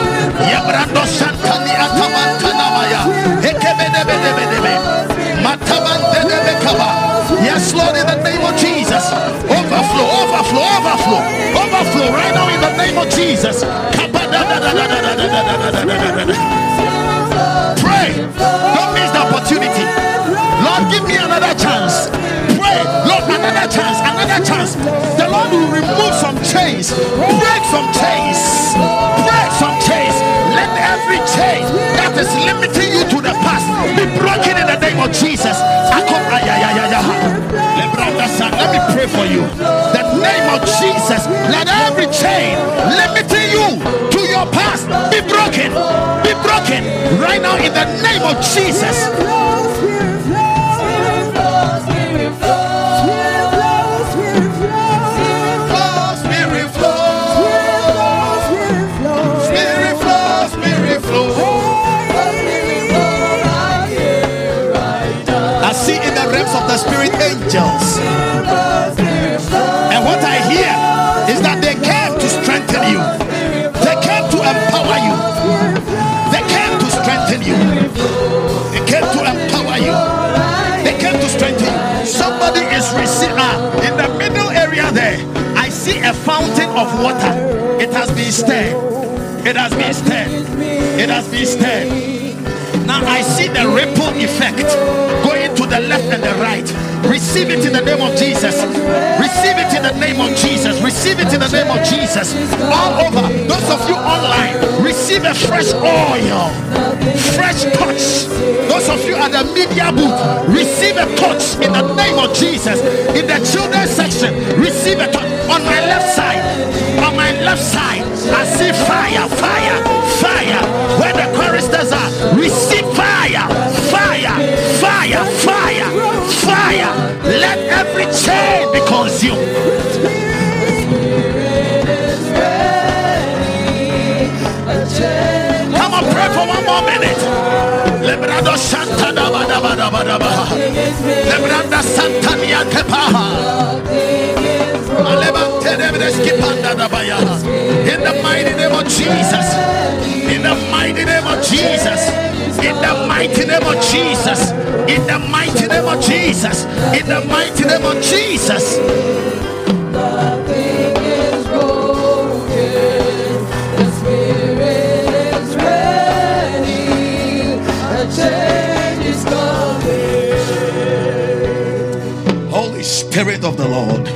Yes, Lord, in the name of Jesus. Overflow, overflow, overflow. Overflow right now in the name of Jesus. Pray. Don't miss the opportunity. Lord, give me another chance. Pray. Lord, another chance. Another chance. The Lord will remove some chains. Break some chains. Break some chains. Let every chain that is limiting you to the past be broken in the name of Jesus. Let me pray for you. The name of Jesus. Let every chain limiting you to your past be broken. Be broken right now in the name of Jesus. And what I hear is that they came to strengthen you. They came to empower you. They came to strengthen you. They came to empower you. They came to strengthen you. Somebody is receiving in the middle area there. I see a fountain of water. It has been stirred. It has been stirred. It has been stirred. Now I see the ripple effect going to the left and the right. Receive it in the name of Jesus. Receive it in the name of Jesus. Receive it in the name of Jesus. All over. Those of you online, receive a fresh oil. Fresh touch. Those of you at the media booth, receive a touch in the name of Jesus. In the children's section, receive a touch. On my left side, on my left side, I see fire, fire, fire. Where the choristers are, receive fire, fire, fire, fire, fire. Let every chain be consumed. Come on, pray for one more minute. Lebrado Santa Lebranda Santania Tepaha. In the mighty name of Jesus. In the mighty name of Jesus. In the mighty name of Jesus. In the mighty name of Jesus. In the mighty name of Jesus. Nothing is broken. The Spirit is ready. A change is coming. Holy Spirit of the Lord.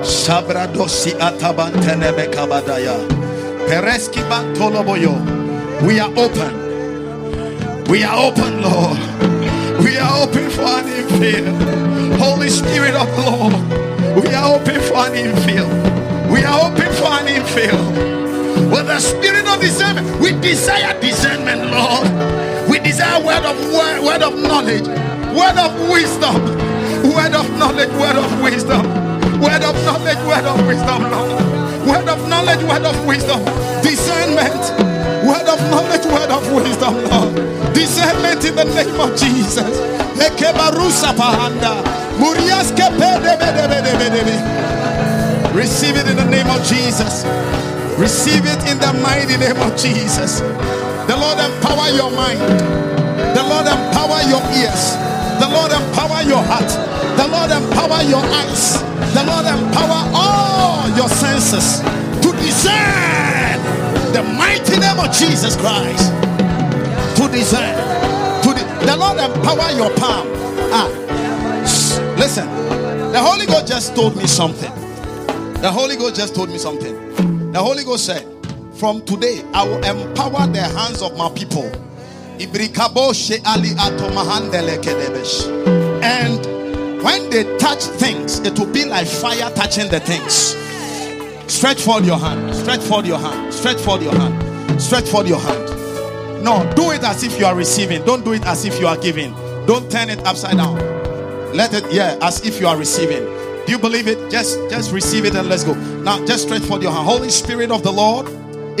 Sabradosi atabantenebe kabadaya. Pereski bantoloboyo. We are open. We are open, Lord. We are open for an infill. Holy Spirit of the Lord. We are open for an infill. We are open for an infill. With the spirit of discernment, we desire discernment, Lord. We desire word of knowledge, word of wisdom, word of knowledge, word of wisdom. Word of knowledge, word of wisdom, Lord. Word of knowledge, word of wisdom. Discernment. Word of knowledge, word of wisdom, Lord. Discernment in the name of Jesus. Receive it in the name of Jesus. Receive it in the mighty name of Jesus. The Lord empower your mind. The Lord empower your ears. The Lord empower your heart. The Lord empower your eyes. The Lord empower all your senses to discern the mighty name of Jesus Christ. To discern. The Lord empower your palm. Listen, the Holy Ghost just told me something. The Holy Ghost just told me something. The Holy Ghost said, from today, I will empower the hands of my people. And when they touch things, it will be like fire touching the things. Stretch forth your hand. Stretch forth your hand. Stretch forth your hand. Stretch forth your hand. No, do it as if you are receiving. Don't do it as if you are giving. Don't turn it upside down. Let it, yeah, as if you are receiving. Do you believe it? Just receive it and let's go. Now, just stretch forth your hand. Holy Spirit of the Lord,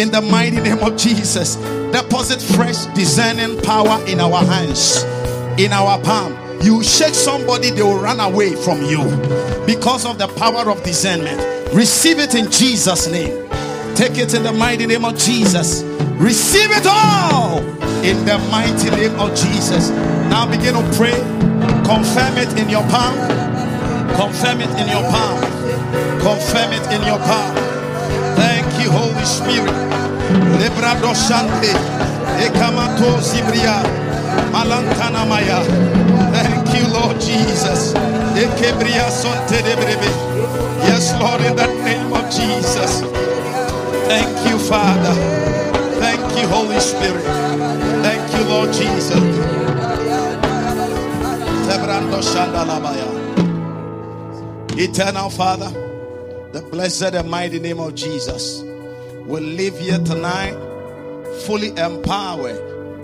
in the mighty name of Jesus, deposit fresh discerning power in our hands, in our palm. You shake somebody, they will run away from you because of the power of discernment. Receive it in Jesus' name. Take it in the mighty name of Jesus. Receive it all in the mighty name of Jesus. Now begin to pray. Confirm it in your palm. Confirm it in your palm. Confirm it in your palm. Thank you, Holy Spirit. Lebrado Shante, Ekamato Zibria, Malantana Maya. Thank you, Lord Jesus. Ekebria Sonte de Brebe. Yes, Lord, in the name of Jesus. Thank you, Father. Thank you, Holy Spirit. Thank you, Lord Jesus. Lebrando Shandalabaya. Eternal Father, the blessed and mighty name of Jesus. We live here tonight fully empowered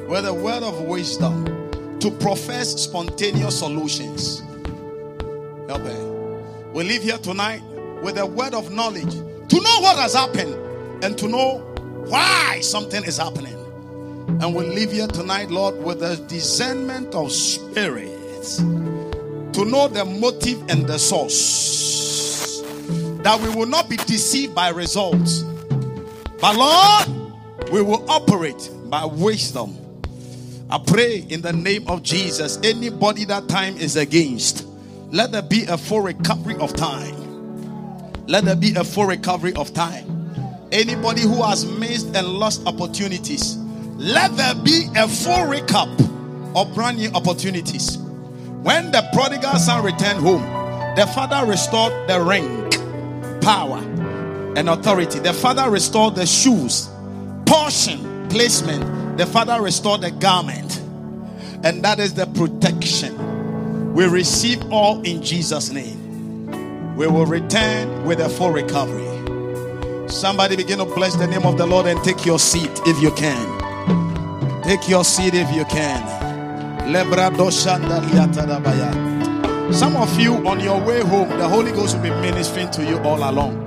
with a word of wisdom to profess spontaneous solutions. Help me. We live here tonight with a word of knowledge to know what has happened and to know why something is happening. And we live here tonight, Lord, with a discernment of spirits to know the motive and the source, that we will not be deceived by results, but Lord, we will operate by wisdom. I pray in the name of Jesus, anybody that time is against, let there be a full recovery of time. Let there be a full recovery of time. Anybody who has missed and lost opportunities, let there be a full recap of brand new opportunities. When the prodigal son returned home, the father restored the ring, power, and authority. The father restored the shoes, portion, placement. The father restored the garment. And that is the protection. We receive all in Jesus' name. We will return with a full recovery. Somebody begin to bless the name of the Lord and take your seat if you can. Take your seat if you can. Some of you on your way home, the Holy Ghost will be ministering to you all along.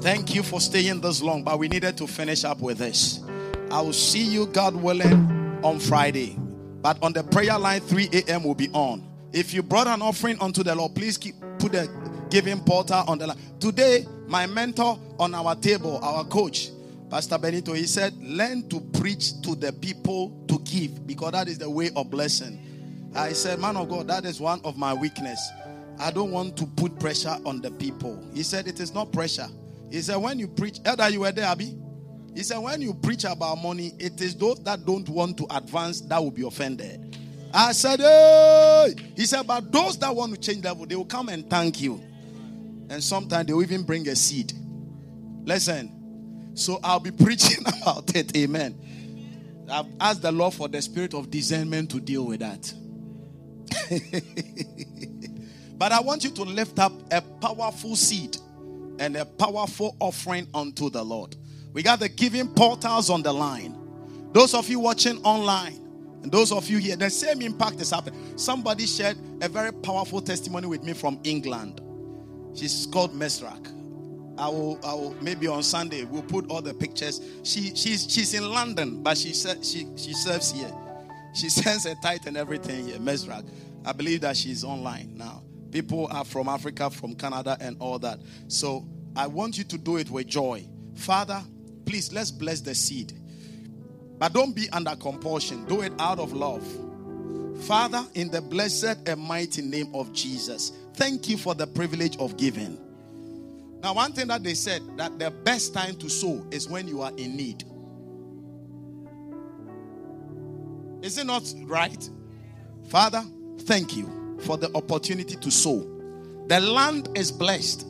Thank you for staying this long, but we needed to finish up with this. I will see you, God willing, on Friday. But on the prayer line, 3 a.m. will be on. If you brought an offering unto the Lord, please keep, put the giving portal on the line. Today, my mentor on our table, our coach, Pastor Benito, he said, learn to preach to the people to give, because that is the way of blessing. I said, man of God, that is one of my weakness. I don't want to put pressure on the people. He said, it is not pressure. He said, when you preach, Elder, you were there, Abi. He said, when you preach about money, it is those that don't want to advance that will be offended. I said, hey! He said, but those that want to change level, they will come and thank you. And sometimes they will even bring a seed. Listen. So I'll be preaching about it. Amen. I've asked the Lord for the spirit of discernment to deal with that. But I want you to lift up a powerful seed and a powerful offering unto the Lord. We got the giving portals on the line. Those of you watching online and those of you here, the same impact is happening. Somebody shared a very powerful testimony with me from England. She's called Mesrak. I will maybe on Sunday we'll put all the pictures. She's in London, but she serves here. She sends a tithe and everything here. Mesrak. I believe that she's online now. People are from Africa, from Canada, and all that. So I want you to do it with joy. Father, please let's bless the seed. But don't be under compulsion. Do it out of love. Father, in the blessed and mighty name of Jesus, thank you for the privilege of giving. Now, one thing that they said, that the best time to sow is when you are in need. Is it not right? Father, thank you for the opportunity to sow. The land is blessed.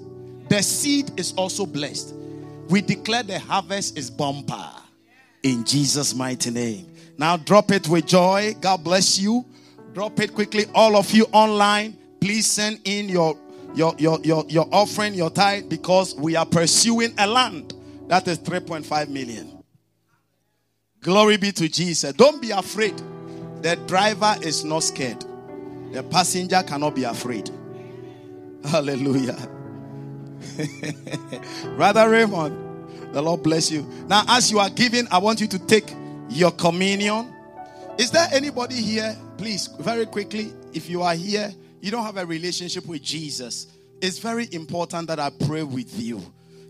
The seed is also blessed. We declare the harvest is bumper. In Jesus' mighty name. Now, drop it with joy. God bless you. Drop it quickly. All of you online, please send in your offering, your tithe, because we are pursuing a land that is 3.5 million. Glory be to Jesus. Don't be afraid. The driver is not scared. The passenger cannot be afraid. Hallelujah. Brother Raymond, the Lord bless you. Now, as you are giving, I want you to take your communion. Is there anybody here? Please, very quickly, if you are here, you don't have a relationship with Jesus, it's very important that I pray with you.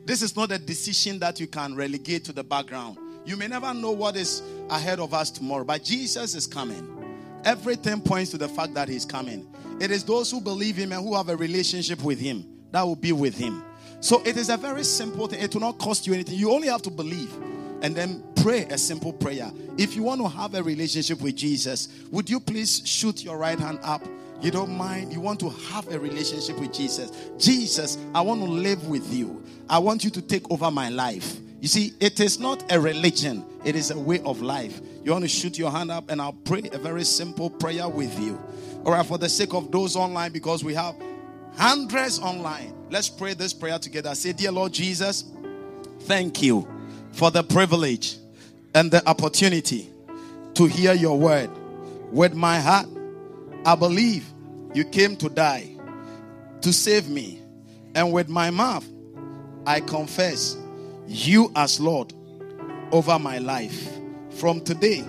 This is not a decision that you can relegate to the background. You may never know what is ahead of us tomorrow, but Jesus is coming. Everything points to the fact that he's coming. It is those who believe him and who have a relationship with him that will be with him. So it is a very simple thing. It will not cost you anything. You only have to believe and then pray a simple prayer. If you want to have a relationship with Jesus, would you please shoot your right hand up? You don't mind. You want to have a relationship with Jesus. Jesus, I want to live with you. I want you to take over my life. You see, it is not a religion. It is a way of life. You want to shoot your hand up and I'll pray a very simple prayer with you. All right, for the sake of those online, because we have hundreds online, let's pray this prayer together. Say, dear Lord Jesus, thank you for the privilege and the opportunity to hear your word. With my heart, I believe you came to die to save me, and with my mouth I confess you as Lord over my life. From today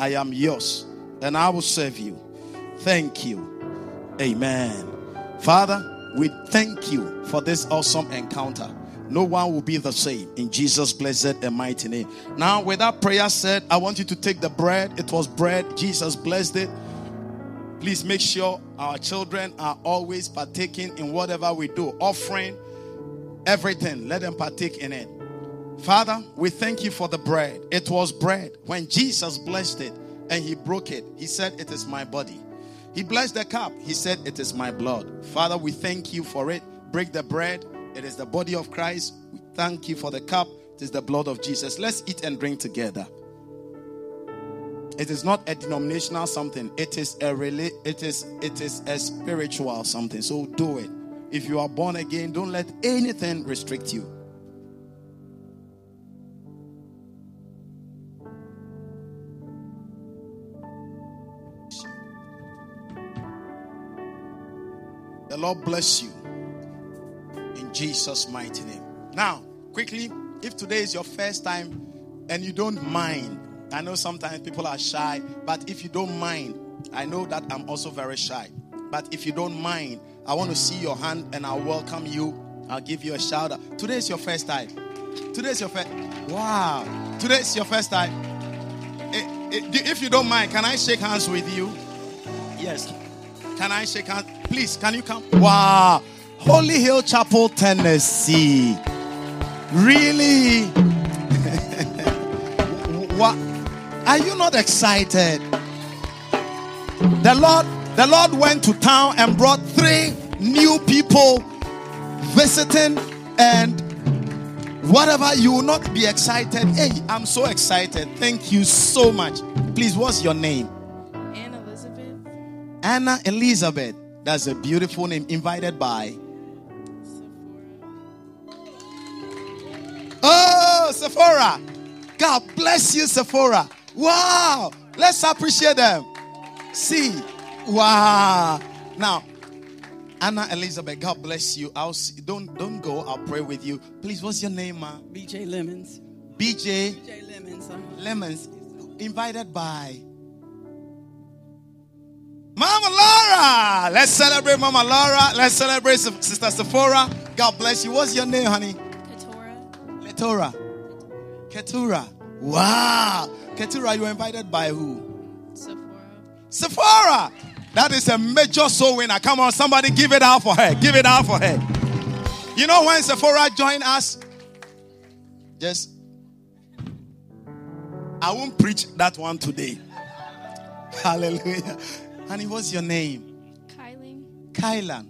I am yours and I will serve you. Thank you Amen. Father, we thank you for this awesome encounter. No one will be the same. In Jesus' blessed and mighty name. Now, with that prayer said, I want you to take the bread. It was bread. Jesus blessed it. Please make sure our children are always partaking in whatever we do. Offering, everything. Let them partake in it. Father, we thank you for the bread. It was bread. When Jesus blessed it and he broke it, he said, it is my body. He blessed the cup. He said, it is my blood. Father, we thank you for it. Break the bread. It is the body of Christ. We thank you for the cup. It is the blood of Jesus. Let's eat and drink together. It is not a denominational something. It is a spiritual something. So do it. If you are born again, don't let anything restrict you. The Lord bless you. In Jesus' mighty name. Now, quickly, if today is your first time and you don't mind, I know sometimes people are shy, but if you don't mind, I know that I'm also very shy, but if you don't mind, I want to see your hand and I'll welcome you. I'll give you a shout out. Today is your first time. Today is your first. Wow. Today is your first time. If you don't mind, can I shake hands with you? Yes. Can I shake hands? Please, can you come? Wow. Holy Hill Chapel, Tennessee. Really? What? Are you not excited? The Lord went to town and brought 3 new people visiting, and whatever, you will not be excited. Hey, I'm so excited. Thank you so much. Please, what's your name? Anna Elizabeth. Anna Elizabeth. That's a beautiful name. Invited by? Oh, Sephora. God bless you, Sephora. Wow. Let's appreciate them. See. Wow. Now, Anna Elizabeth, God bless you. Don't go. I'll pray with you. Please, what's your name, ma? BJ Lemons. BJ Lemons. Lemons. Invited by? Mama Laura. Let's celebrate Mama Laura. Let's celebrate Sister Sephora. God bless you. What's your name, honey? Keturah. Keturah. Wow. Keturah, you were invited by who? Sephora. That is a major soul winner. Come on, somebody give it out for her. Give it out for her. You know when Sephora joined us? Just, I won't preach that one today. Hallelujah. Honey, what's your name? Kylin.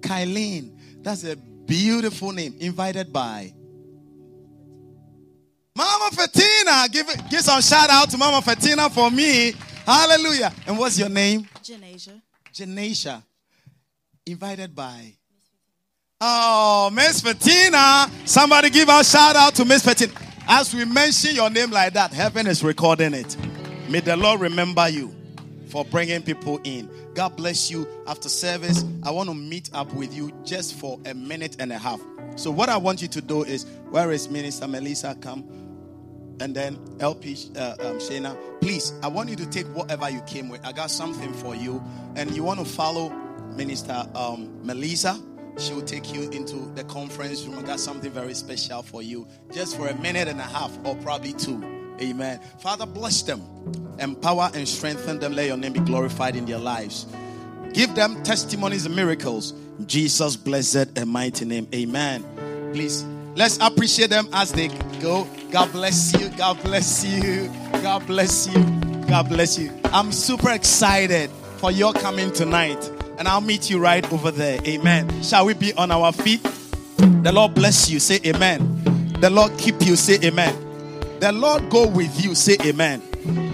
Kylin. That's a beautiful name. Invited by? Mama Fatina. Give some shout out to Mama Fatina for me. Hallelujah. And what's your name? Janasia. Invited by? Oh, Miss Fatina. Somebody give a shout out to Miss Fatina. As we mention your name like that, heaven is recording it. May the Lord remember you for bringing people in. God bless you. After service, I want to meet up with you just for a minute and a half. So what I want you to do is, where is Minister Melissa? Come. And then LP Shana, please, I want you to take whatever you came with. I got something for you. And you want to follow Minister Melissa. She will take you into the conference room. I got something very special for you. Just for a minute and a half, or probably 2. Amen. Father, bless them. Empower and strengthen them. Let your name be glorified in their lives. Give them testimonies and miracles. Jesus' blessed and mighty name. Amen. Please, let's appreciate them as they go. God bless you. God bless you. God bless you. God bless you. I'm super excited for your coming tonight. And I'll meet you right over there. Amen. Shall we be on our feet? The Lord bless you. Say amen. The Lord keep you. Say amen. The Lord go with you. Say amen.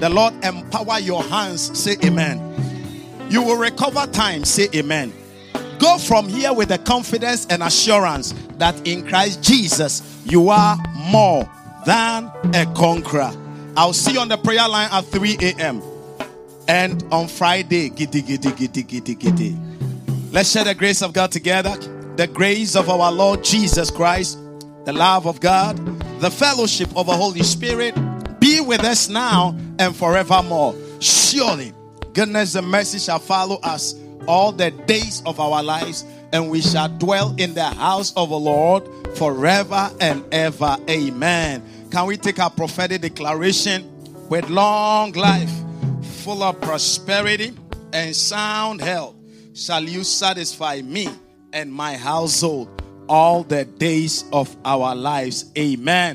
The Lord empower your hands. Say amen. You will recover time. Say amen. Go from here with the confidence and assurance that in Christ Jesus, you are more than a conqueror. I'll see you on the prayer line at 3 a.m. And on Friday, let's share the grace of God together. The grace of our Lord Jesus Christ, the love of God, the fellowship of the Holy Spirit be with us now and forevermore. Surely, goodness and mercy shall follow us all the days of our lives, and we shall dwell in the house of the Lord forever and ever. Amen. Can we take our prophetic declaration? With long life, full of prosperity and sound health, shall you satisfy me and my household all the days of our lives. Amen.